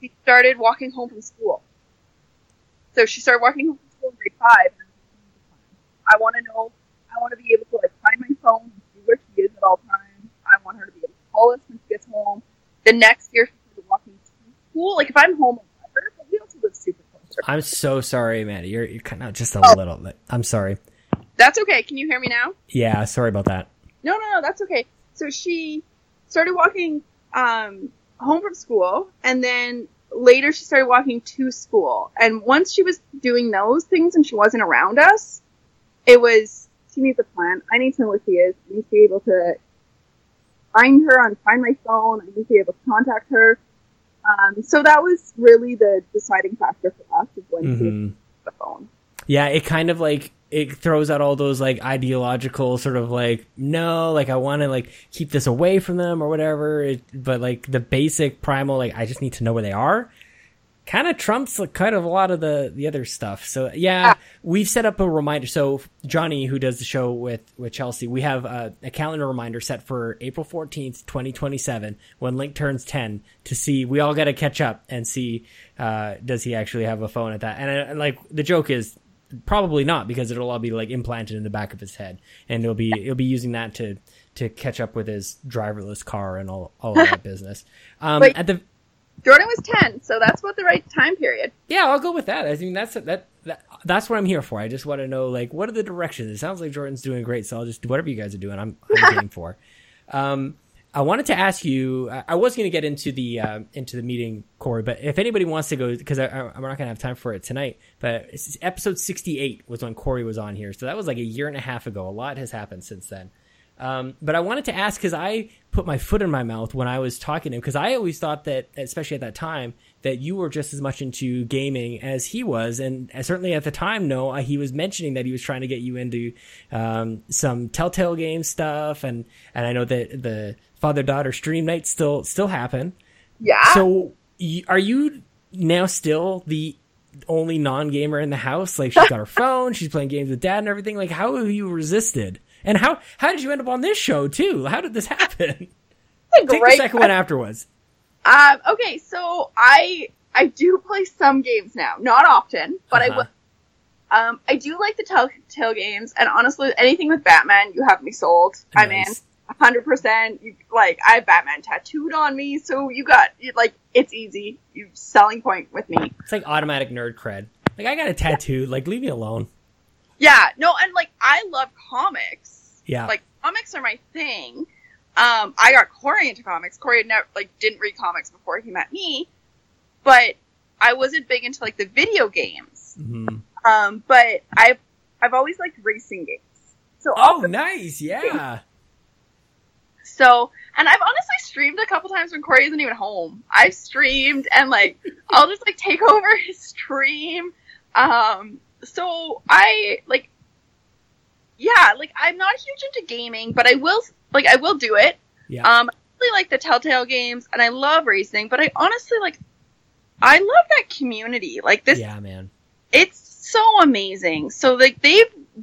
she started walking home from school. So she started walking home from school in grade 5. And I want to know. I want to be able to like find my phone and see where she is at all times. I want her to be able to call us when she gets home. The next year she started walking to school. Like if I'm home, but we also live super close. I'm so sorry, Amanda. You're cutting out just a little bit. I'm sorry. That's okay. Can you hear me now? Yeah. Sorry about that. No. That's okay. So she started walking home from school, and then later she started walking to school. And once she was doing those things and she wasn't around us, it was She needs a plan. I need to know where she is. I need to be able to find her on Find My Phone. I need to be able to contact her. So that was really the deciding factor for us of when to use the phone. Yeah, it kind of like it throws out all those like ideological sort of like no, like I want to like keep this away from them or whatever. But like the basic primal like I just need to know where they are. Kind of trumps like, kind of a lot of the other stuff. So yeah, we've set up a reminder. So Johnny, who does the show with Chelsea, we have a calendar reminder set for April 14th, 2027, when Link turns 10, to see, we all got to catch up and see, does he actually have a phone at that? And like the joke is probably not, because it'll all be like implanted in the back of his head, and he'll be using that to catch up with his driverless car and all of that business. Jordan was 10, so that's about the right time period. Yeah, I'll go with that. I mean, that's what I'm here for. I just want to know, like, what are the directions? It sounds like Jordan's doing great, so I'll just do whatever you guys are doing. I'm game for. I wanted to ask you. I was going to get into the meeting, Corey, but if anybody wants to go, because I'm not going to have time for it tonight. But episode 68 was when Corey was on here, so that was like a year and a half ago. A lot has happened since then. But I wanted to ask, because I put my foot in my mouth when I was talking to him, because I always thought that, especially at that time, that you were just as much into gaming as he was. And certainly at the time, he was mentioning that he was trying to get you into some Telltale game stuff. And I know that the father-daughter stream nights still happen. Yeah. So are you now still the only non-gamer in the house? Like, she's got her phone, she's playing games with dad and everything. Like, how have you resisted? And how did you end up on this show, too? How did this happen? Take the second one afterwards. Okay, so I do play some games now. Not often, but I will. I do like the Telltale games, and honestly, anything with Batman, you have me sold. Nice. I'm in 100%. I have Batman tattooed on me, so you got, it's easy. You're selling point with me. It's like automatic nerd cred. Like, I got a tattoo. Like, leave me alone. Yeah, no, and, I love comics. Yeah. Comics are my thing. I got Corey into comics. Corey had never, didn't read comics before he met me. But I wasn't big into, the video games. Mm-hmm. But I've always liked racing games. So nice, yeah. So, and I've honestly streamed a couple times when Corey isn't even home. I've streamed, and, I'll just, take over his stream. So I'm not huge into gaming, but I will do it. Yeah. I really like the Telltale games, and I love racing, but I honestly, I love that community. This, yeah, man, it's so amazing. So, they've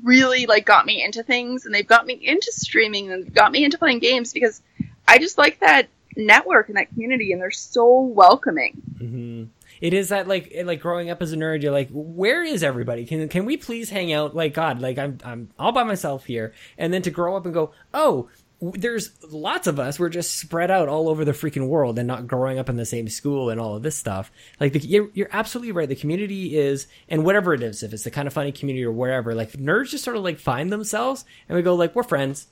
really, got me into things, and they've got me into streaming, and they've got me into playing games, because I just like that network and that community, and they're so welcoming. Mm-hmm. It is that growing up as a nerd, you're like, where is everybody? Can we please hang out? God, I'm all by myself here. And then to grow up and go, oh, there's lots of us. We're just spread out all over the freaking world and not growing up in the same school and all of this stuff. You're absolutely right. The community is, and whatever it is, if it's the Kind of Funny community or wherever, nerds just sort of find themselves, and we go we're friends.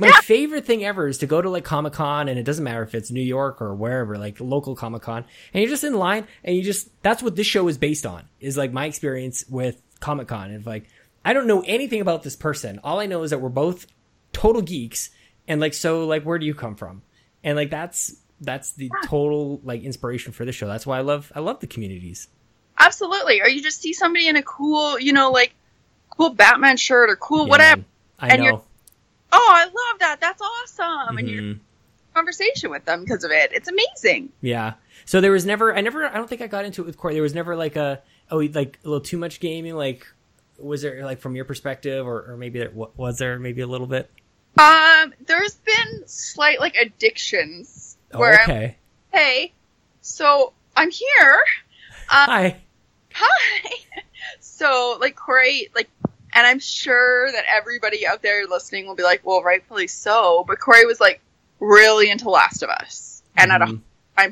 My favorite thing ever is to go to Comic-Con, and it doesn't matter if it's New York or wherever, local Comic-Con, and you're just in line, and that's what this show is based on, is my experience with Comic-Con. And I don't know anything about this person. All I know is that we're both total geeks, and so where do you come from? And that's the total inspiration for this show. That's why I love the communities. Absolutely. Or you just see somebody in a cool, cool Batman shirt or cool whatever. I know. Oh, I love that. That's awesome. Mm-hmm. And you're in conversation with them because of it. It's amazing. Yeah. So there was never, I don't think I got into it with Corey. There was never a little too much gaming. Was there from your perspective or maybe was there maybe a little bit? There's been slight addictions where okay. I'm, hey, so I'm here. Hi. So Corey, and I'm sure that everybody out there listening will be well, rightfully so. But Corey was, really into Last of Us. And I'm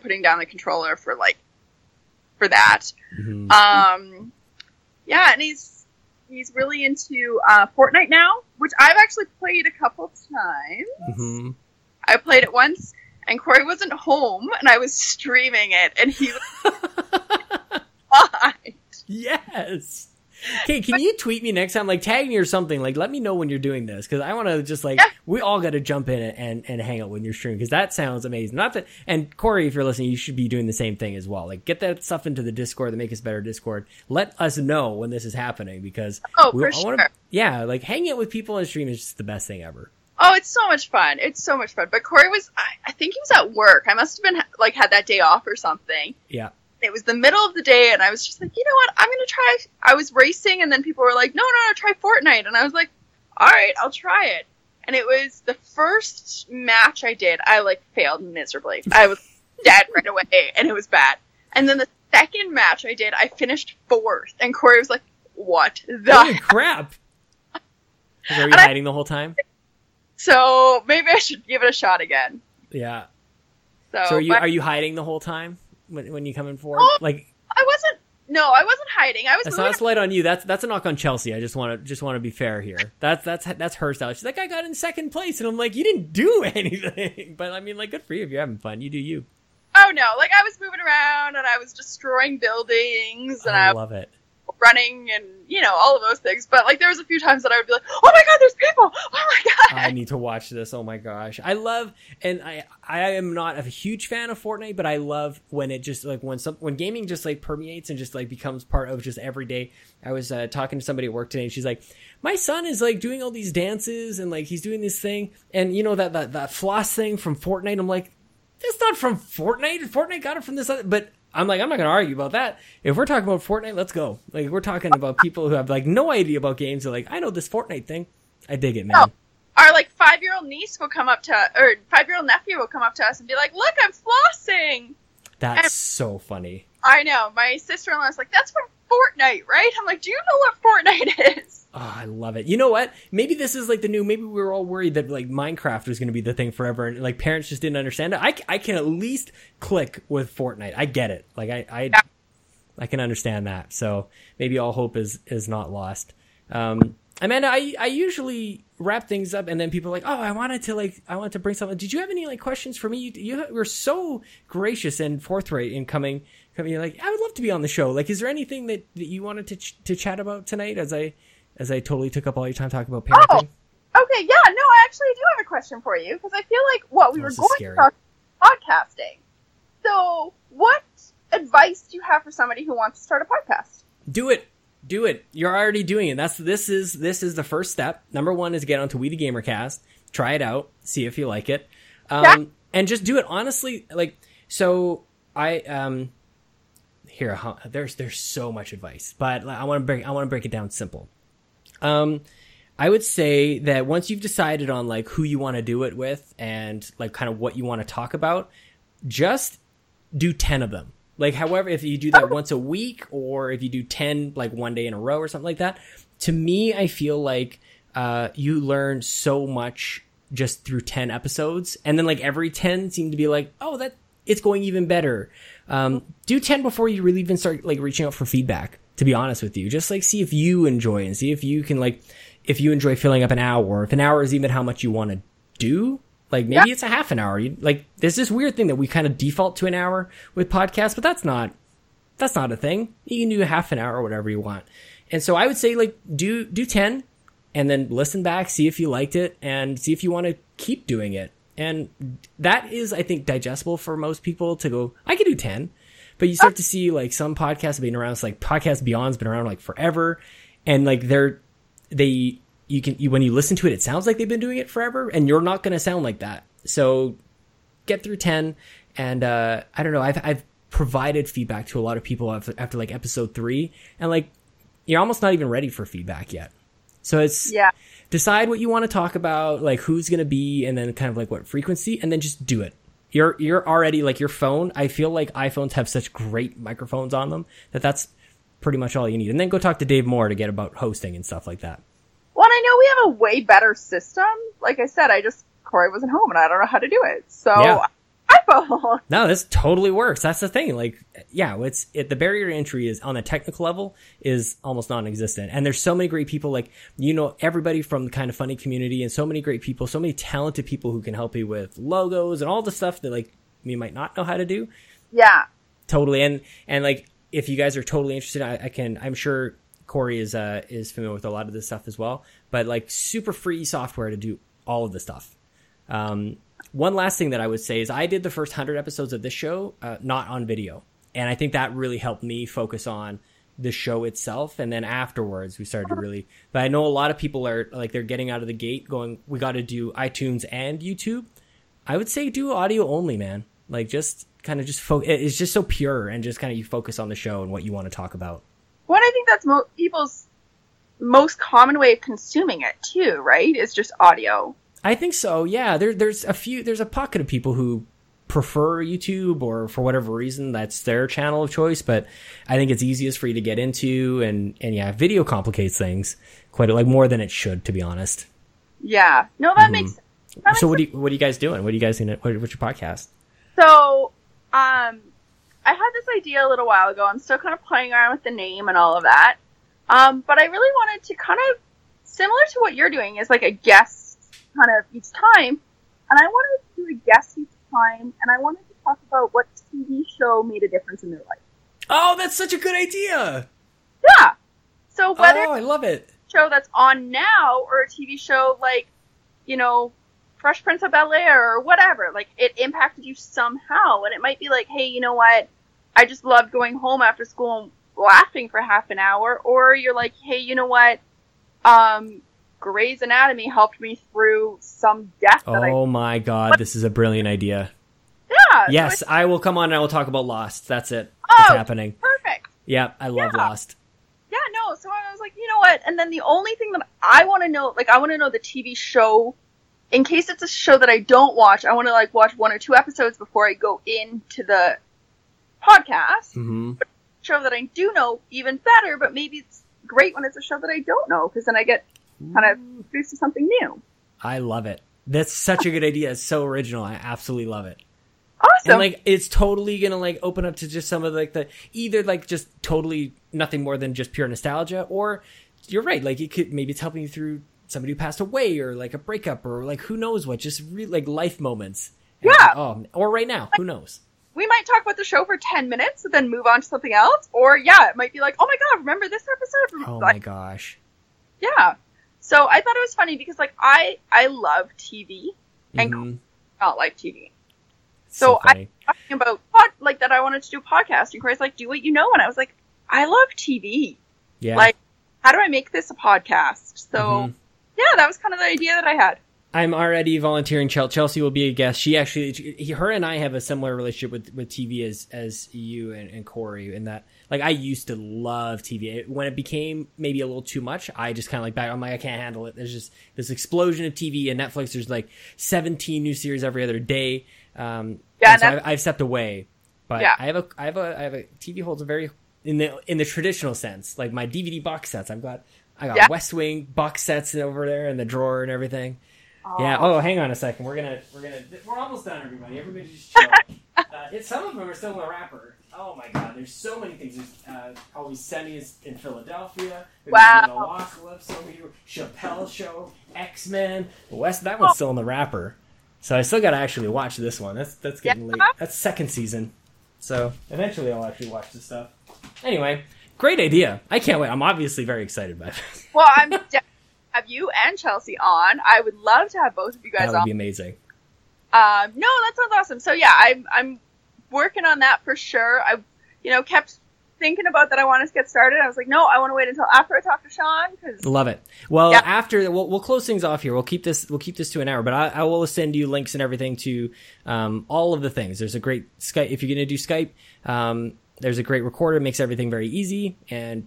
putting down the controller for, for that. Mm-hmm. Yeah, and he's really into Fortnite now, which I've actually played a couple times. Mm-hmm. I played it once, and Corey wasn't home, and I was streaming it, and he was... Yes! Okay, can you tweet me next time? Like, tag me or something. Like, let me know when you're doing this, because I want to just, like, we all got to jump in and hang out when you're streaming, because that sounds amazing. Not that, and Corey, if you're listening, you should be doing the same thing as well. Like, get that stuff into the Discord, the Make Us Better Discord. Let us know when this is happening, because I want to. Yeah, like, hanging out with people on stream is just the best thing ever. Oh, it's so much fun. It's so much fun. But Corey was, I think he was at work. I must have been, like, had that day off or something. Yeah. It was the middle of the day, and I was just like, you know what? I'm going to try. I was racing, and then people were like, no, try Fortnite. And I was like, all right, I'll try it. And it was the first match I did. I, like, failed miserably. I was dead right away, and it was bad. And then the second match I did, I finished fourth. And Corey was like, what the crap? Were you hiding the whole time? So maybe I should give it a shot again. Yeah. So are you hiding the whole time? When you come in for like, I wasn't hiding. I was. That's not a slight on you. That's a knock on Chelsea. I just want to be fair here. That's her style. She's like, I got in second place, and I'm like, you didn't do anything. But I mean, like, good for you if you're having fun. You do you. Oh no! Like, I was moving around and I was destroying buildings and I love it. Running and all of those things, but like there was a few times that I would be like, oh my god, there's people, oh my god, I need to watch this, oh my gosh. I love, and I am not a huge fan of Fortnite, but I love when it just like when gaming just like permeates and just like becomes part of just every day. I was talking to somebody at work today, and she's like, my son is like doing all these dances and like he's doing this thing, and that floss thing from Fortnite. I'm like, that's not from Fortnite. Fortnite got it from this other, but I'm like, I'm not going to argue about that. If we're talking about Fortnite, let's go. Like, we're talking about people who have, like, no idea about games. They're like, I know this Fortnite thing. I dig it, man. Oh, our, like, 5-year-old niece will come up to us, or 5-year-old nephew will come up to us and be like, look, I'm flossing. That's so funny. I know. My sister-in-law is like, that's from Fortnite, right? I'm like, do you know what Fortnite is? Oh, I love it. You know what? Maybe this is, like, the new, maybe we were all worried that, like, Minecraft was going to be the thing forever, and, like, parents just didn't understand it. I can at least click with Fortnite. I get it. Like, I can understand that. So maybe all hope is not lost. Amanda, I usually wrap things up, and then people are like, oh, I wanted to bring something. Did you have any, like, questions for me? You were so gracious and forthright in coming. You're like, I would love to be on the show. Like, is there anything that you wanted to chat about tonight as I totally took up all your time talking about parenting? Oh, okay. Yeah, no, I actually do have a question for you, because I feel like we were going to talk about podcasting. So what advice do you have for somebody who wants to start a podcast? Do it. Do it. You're already doing it. This is the first step. Number one is get onto We the Gamer Cast. Try it out. See if you like it. And just do it. Honestly, like, so I here, there's so much advice, but I want to break it down simple. I would say that once you've decided on like who you want to do it with and like kind of what you want to talk about, just do 10 of them. Like, however, if you do that once a week, or if you do 10, like one day in a row or something like that, to me, I feel like, you learn so much just through 10 episodes. And then like every 10 seemed to be like, oh, that it's going even better. Do 10 before you really even start like reaching out for feedback, to be honest with you. Just like see if you enjoy and see if you can like, if you enjoy filling up an hour, or if an hour is even how much you want to do. Like, maybe it's a half an hour. Like, there's this weird thing that we kind of default to an hour with podcasts, but that's not a thing. You can do a half an hour or whatever you want. And so I would say, like, do 10 and then listen back, see if you liked it, and see if you want to keep doing it. And that is, I think, digestible for most people to go, I could do 10. But you start to see, like, some podcasts being around. It's like Podcast Beyond's been around, like, forever. And, like, when you listen to it, it sounds like they've been doing it forever, and you're not going to sound like that. So get through 10. And, I don't know. I've provided feedback to a lot of people after like episode 3, and like, you're almost not even ready for feedback yet. So it's decide what you want to talk about, like who's going to be, and then kind of like what frequency, and then just do it. You're already like your phone. I feel like iPhones have such great microphones on them that's pretty much all you need. And then go talk to Dave Moore to get about hosting and stuff like that. Well, and I know we have a way better system. Like I said, Corey wasn't home and I don't know how to do it. So yeah. iPhone. No, this totally works. That's the thing. Like, yeah, the barrier to entry is on a technical level is almost non-existent. And there's so many great people, like, everybody from the Kind of Funny community, and so many great people, so many talented people who can help you with logos and all the stuff that like we might not know how to do. Yeah, totally. And like, if you guys are totally interested, I'm sure Corey is familiar with a lot of this stuff as well, but like super free software to do all of the stuff. One last thing that I would say is I did the first 100 episodes of this show, not on video. And I think that really helped me focus on the show itself. And then afterwards we started to really, but I know a lot of people are like, they're getting out of the gate going, we got to do iTunes and YouTube. I would say do audio only, man. Like just kind of just it's just so pure and just kind of you focus on the show and what you want to talk about. Well, I think that's people's most common way of consuming it too, right? It's just audio. I think so. Yeah. There's a pocket of people who prefer YouTube or for whatever reason, that's their channel of choice. But I think it's easiest for you to get into and yeah, video complicates things quite a lot more than it should, to be honest. Yeah. No, that makes sense. So what are you guys doing? What are you guys doing? What's your podcast? So, I had this idea a little while ago. I'm still kind of playing around with the name and all of that. But I really wanted to kind of, similar to what you're doing, is like a guest kind of each time. And I wanted to do a guest each time, and I wanted to talk about what TV show made a difference in their life. Oh, that's such a good idea! Yeah! So whether I love it. A show that's on now, or a TV show like, you know, Fresh Prince of Bel-Air or whatever, like it impacted you somehow. And it might be like, hey, you know what? I just loved going home after school and laughing for half an hour. Or you're like, hey, you know what? Grey's Anatomy helped me through some death. Oh my God, this is a brilliant idea. Yeah. Yes, I will come on and I will talk about Lost. That's it. Oh, it's happening. Perfect. Yeah, I love Lost. Yeah, no. So I was like, you know what? And then the only thing that I want to know, like I want to know the TV show. In case it's a show that I don't watch, I want to like watch one or two episodes before I go into the podcast. Mm-hmm. But a show that I do know, even better, but maybe it's great when it's a show that I don't know, because then I get kind of introduced to something new. I love it. That's such a good idea. It's so original. I absolutely love it. Awesome. And like, it's totally going to like open up to just some of like the, either like just totally nothing more than just pure nostalgia, or you're right. Like it could, maybe it's helping you through somebody who passed away, or like a breakup, or like who knows what, just like life moments. And yeah. Or right now, who knows? We might talk about the show for 10 minutes and then move on to something else. Or yeah, it might be like, oh my God, remember this episode? Oh my gosh. Yeah. So I thought it was funny because like I love TV and not like TV. So I was talking about like that I wanted to do a podcast, and Corey's like, do what you know. And I was like, I love TV. Yeah. Like, how do I make this a podcast? So yeah, that was kind of the idea that I had. I'm already volunteering. Chelsea will be a guest. She actually, her and I have a similar relationship with TV as you and Corey, in that, like, I used to love TV. When it became maybe a little too much, I just kind of like back, I'm like, I can't handle it. There's just this explosion of TV and Netflix. There's like 17 new series every other day. Yeah, so I've stepped away, but yeah. I have a TV holds a very, in the traditional sense, like my DVD box sets. I got West Wing box sets over there in the drawer and everything. Oh. Yeah. Oh, hang on a second. We're almost done, everybody. Everybody just chill. Some of them are still in the wrapper. Oh my God. There's so many things. There's always semis in Philadelphia. There's Metalocalypse over here. Chappelle Show, X-Men. That one's still in the wrapper. So I still got to actually watch this one. That's getting late. That's second season. So eventually I'll actually watch this stuff. Anyway. Great idea. I can't wait. I'm obviously very excited by this. Well, I'm definitely have you and Chelsea on. I would love to have both of you guys on. That would be amazing. No, that sounds awesome. So yeah, I'm working on that for sure. I, you know, kept thinking about that. I want to get started. I was like, no, I want to wait until after I talk to Sean. 'Cause, love it. Well, after we'll close things off here. We'll keep this to an hour, but I will send you links and everything to all of the things. There's a great Skype if you're going to do Skype. There's a great recorder, makes everything very easy, and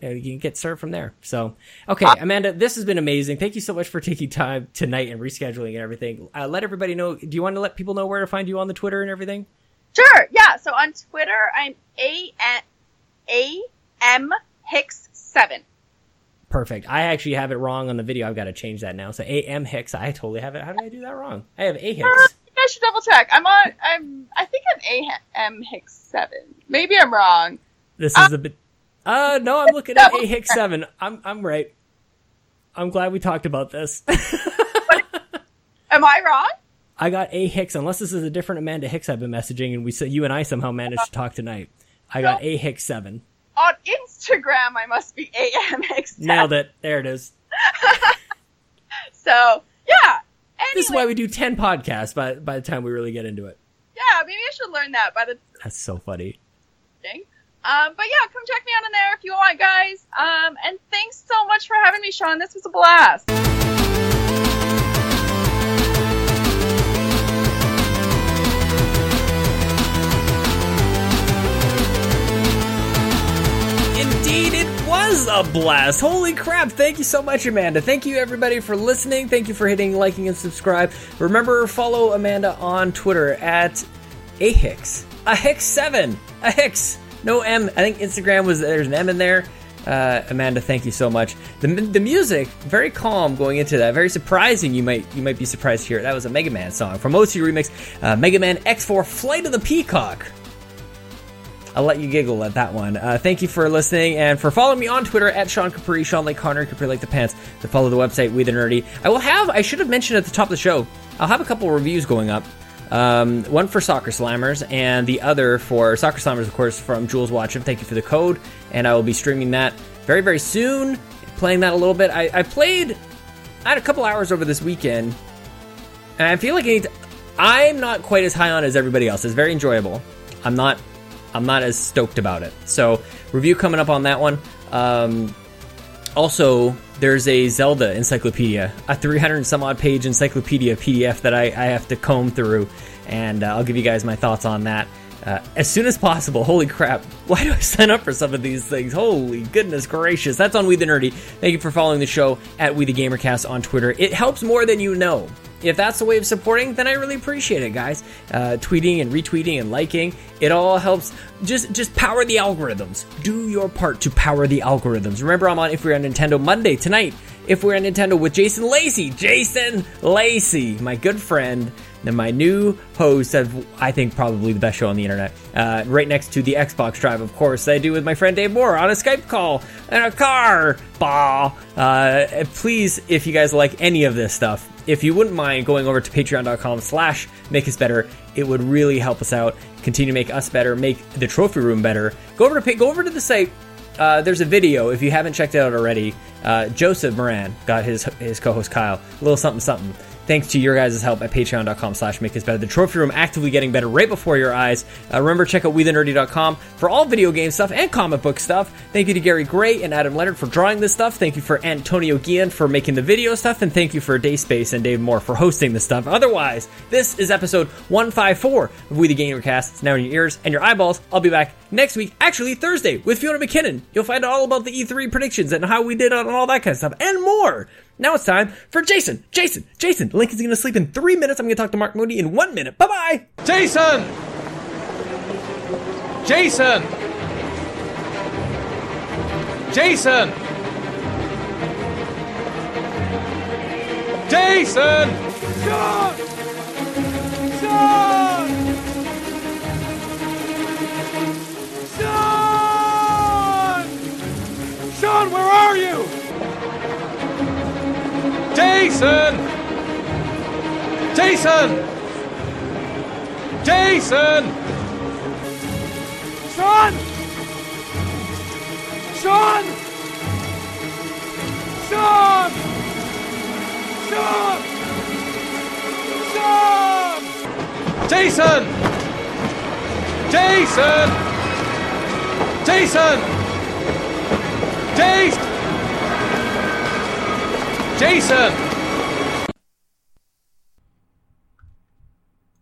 you can get started from there. So, okay, Amanda, this has been amazing. Thank you so much for taking time tonight and rescheduling and everything. Let everybody know. Do you want to let people know where to find you on the Twitter and everything? Sure, yeah. So on Twitter, I'm AMHicks7. Perfect. I actually have it wrong on the video. I've got to change that now. So AMHicks, I totally have it. How did I do that wrong? I have A Hicks. I should double check. I think I'm AMHicks7. Maybe I'm wrong. This is a bit. No, I'm looking at AMHicks7. I'm right. I'm glad we talked about this. Am I wrong? I got AMHicks, unless this is a different Amanda Hicks I've been messaging, and you and I somehow managed to talk tonight. I got AMHicks7. On Instagram, I must be AMX. Nailed it. There it is. So, yeah. Anyway. This is why we do 10 podcasts by the time we really get into it. Yeah, maybe I should learn that by the... That's so funny. Thing. But yeah, come check me out in there if you want, guys. And thanks so much for having me, Sean. This was a blast. Indeed, it was a blast. Holy crap. Thank you so much, Amanda. Thank you, everybody, for listening. Thank you for hitting, liking, and subscribe. Remember, follow Amanda on Twitter at ahicks. ahicks7. Ahicks. No M. I think Instagram was, there's an M in there. Amanda, thank you so much. The music, very calm going into that. Very surprising. You might be surprised here. That was a Mega Man song from OC Remix. Mega Man X4 Flight of the Peacock. I'll let you giggle at that one. Thank you for listening and for following me on Twitter at Sean Capri, Sean like Connor, Capri like the pants. To follow the website, We the Nerdy. I should have mentioned at the top of the show, I'll have a couple reviews going up. One for Soccer Slammers and the other for Soccer Slammers, of course, from Jules Watcham. Thank you for the code. And I will be streaming that very, very soon, playing that a little bit. I had a couple hours over this weekend, and I feel like I'm not quite as high on it as everybody else. It's very enjoyable. I'm not as stoked about it. So, review coming up on that one. Also, there's a Zelda encyclopedia, a 300-some-odd page encyclopedia PDF that I have to comb through, and I'll give you guys my thoughts on that as soon as possible. Holy crap. Why do I sign up for some of these things? Holy goodness gracious. That's on We The Nerdy. Thank you for following the show at We The Gamer Cast on Twitter. It helps more than you know. If that's the way of supporting, then I really appreciate it, guys. Tweeting and retweeting and liking, it all helps. Just power the algorithms. Do your part to power the algorithms. Remember, I'm on If We're On Nintendo Monday tonight. If We're On Nintendo with Jason Lacey. Jason Lacey, my good friend and my new host of, I think, probably the best show on the internet. Right next to the Xbox Drive, of course, that I do with my friend Dave Moore on a Skype call in a car. Bah. Please, if you guys like any of this stuff, if you wouldn't mind going over to patreon.com/makeusbetter, it would really help us out, continue to make us better, make the trophy room better. Go over to the site. There's a video, if you haven't checked it out already. Joseph Moran got his co-host Kyle a little something something. Thanks to your guys' help at patreon.com/makeusbetter. The trophy room actively getting better right before your eyes. Remember, check out WeTheNerdy.com for all video game stuff and comic book stuff. Thank you to Gary Gray and Adam Leonard for drawing this stuff. Thank you for Antonio Guillen for making the video stuff. And thank you for Dayspace and Dave Moore for hosting this stuff. Otherwise, this is episode 154 of We The Gamer Cast. It's now in your ears and your eyeballs. I'll be back next week, actually Thursday, with Fiona McKinnon. You'll find out all about the E3 predictions and how we did on all that kind of stuff and more. Now it's time for Jason. Jason. Lincoln's going to sleep in 3 minutes. I'm going to talk to Mark Moody in 1 minute. Bye-bye. Jason. Sean, where are you? Jason! Sean! Jason!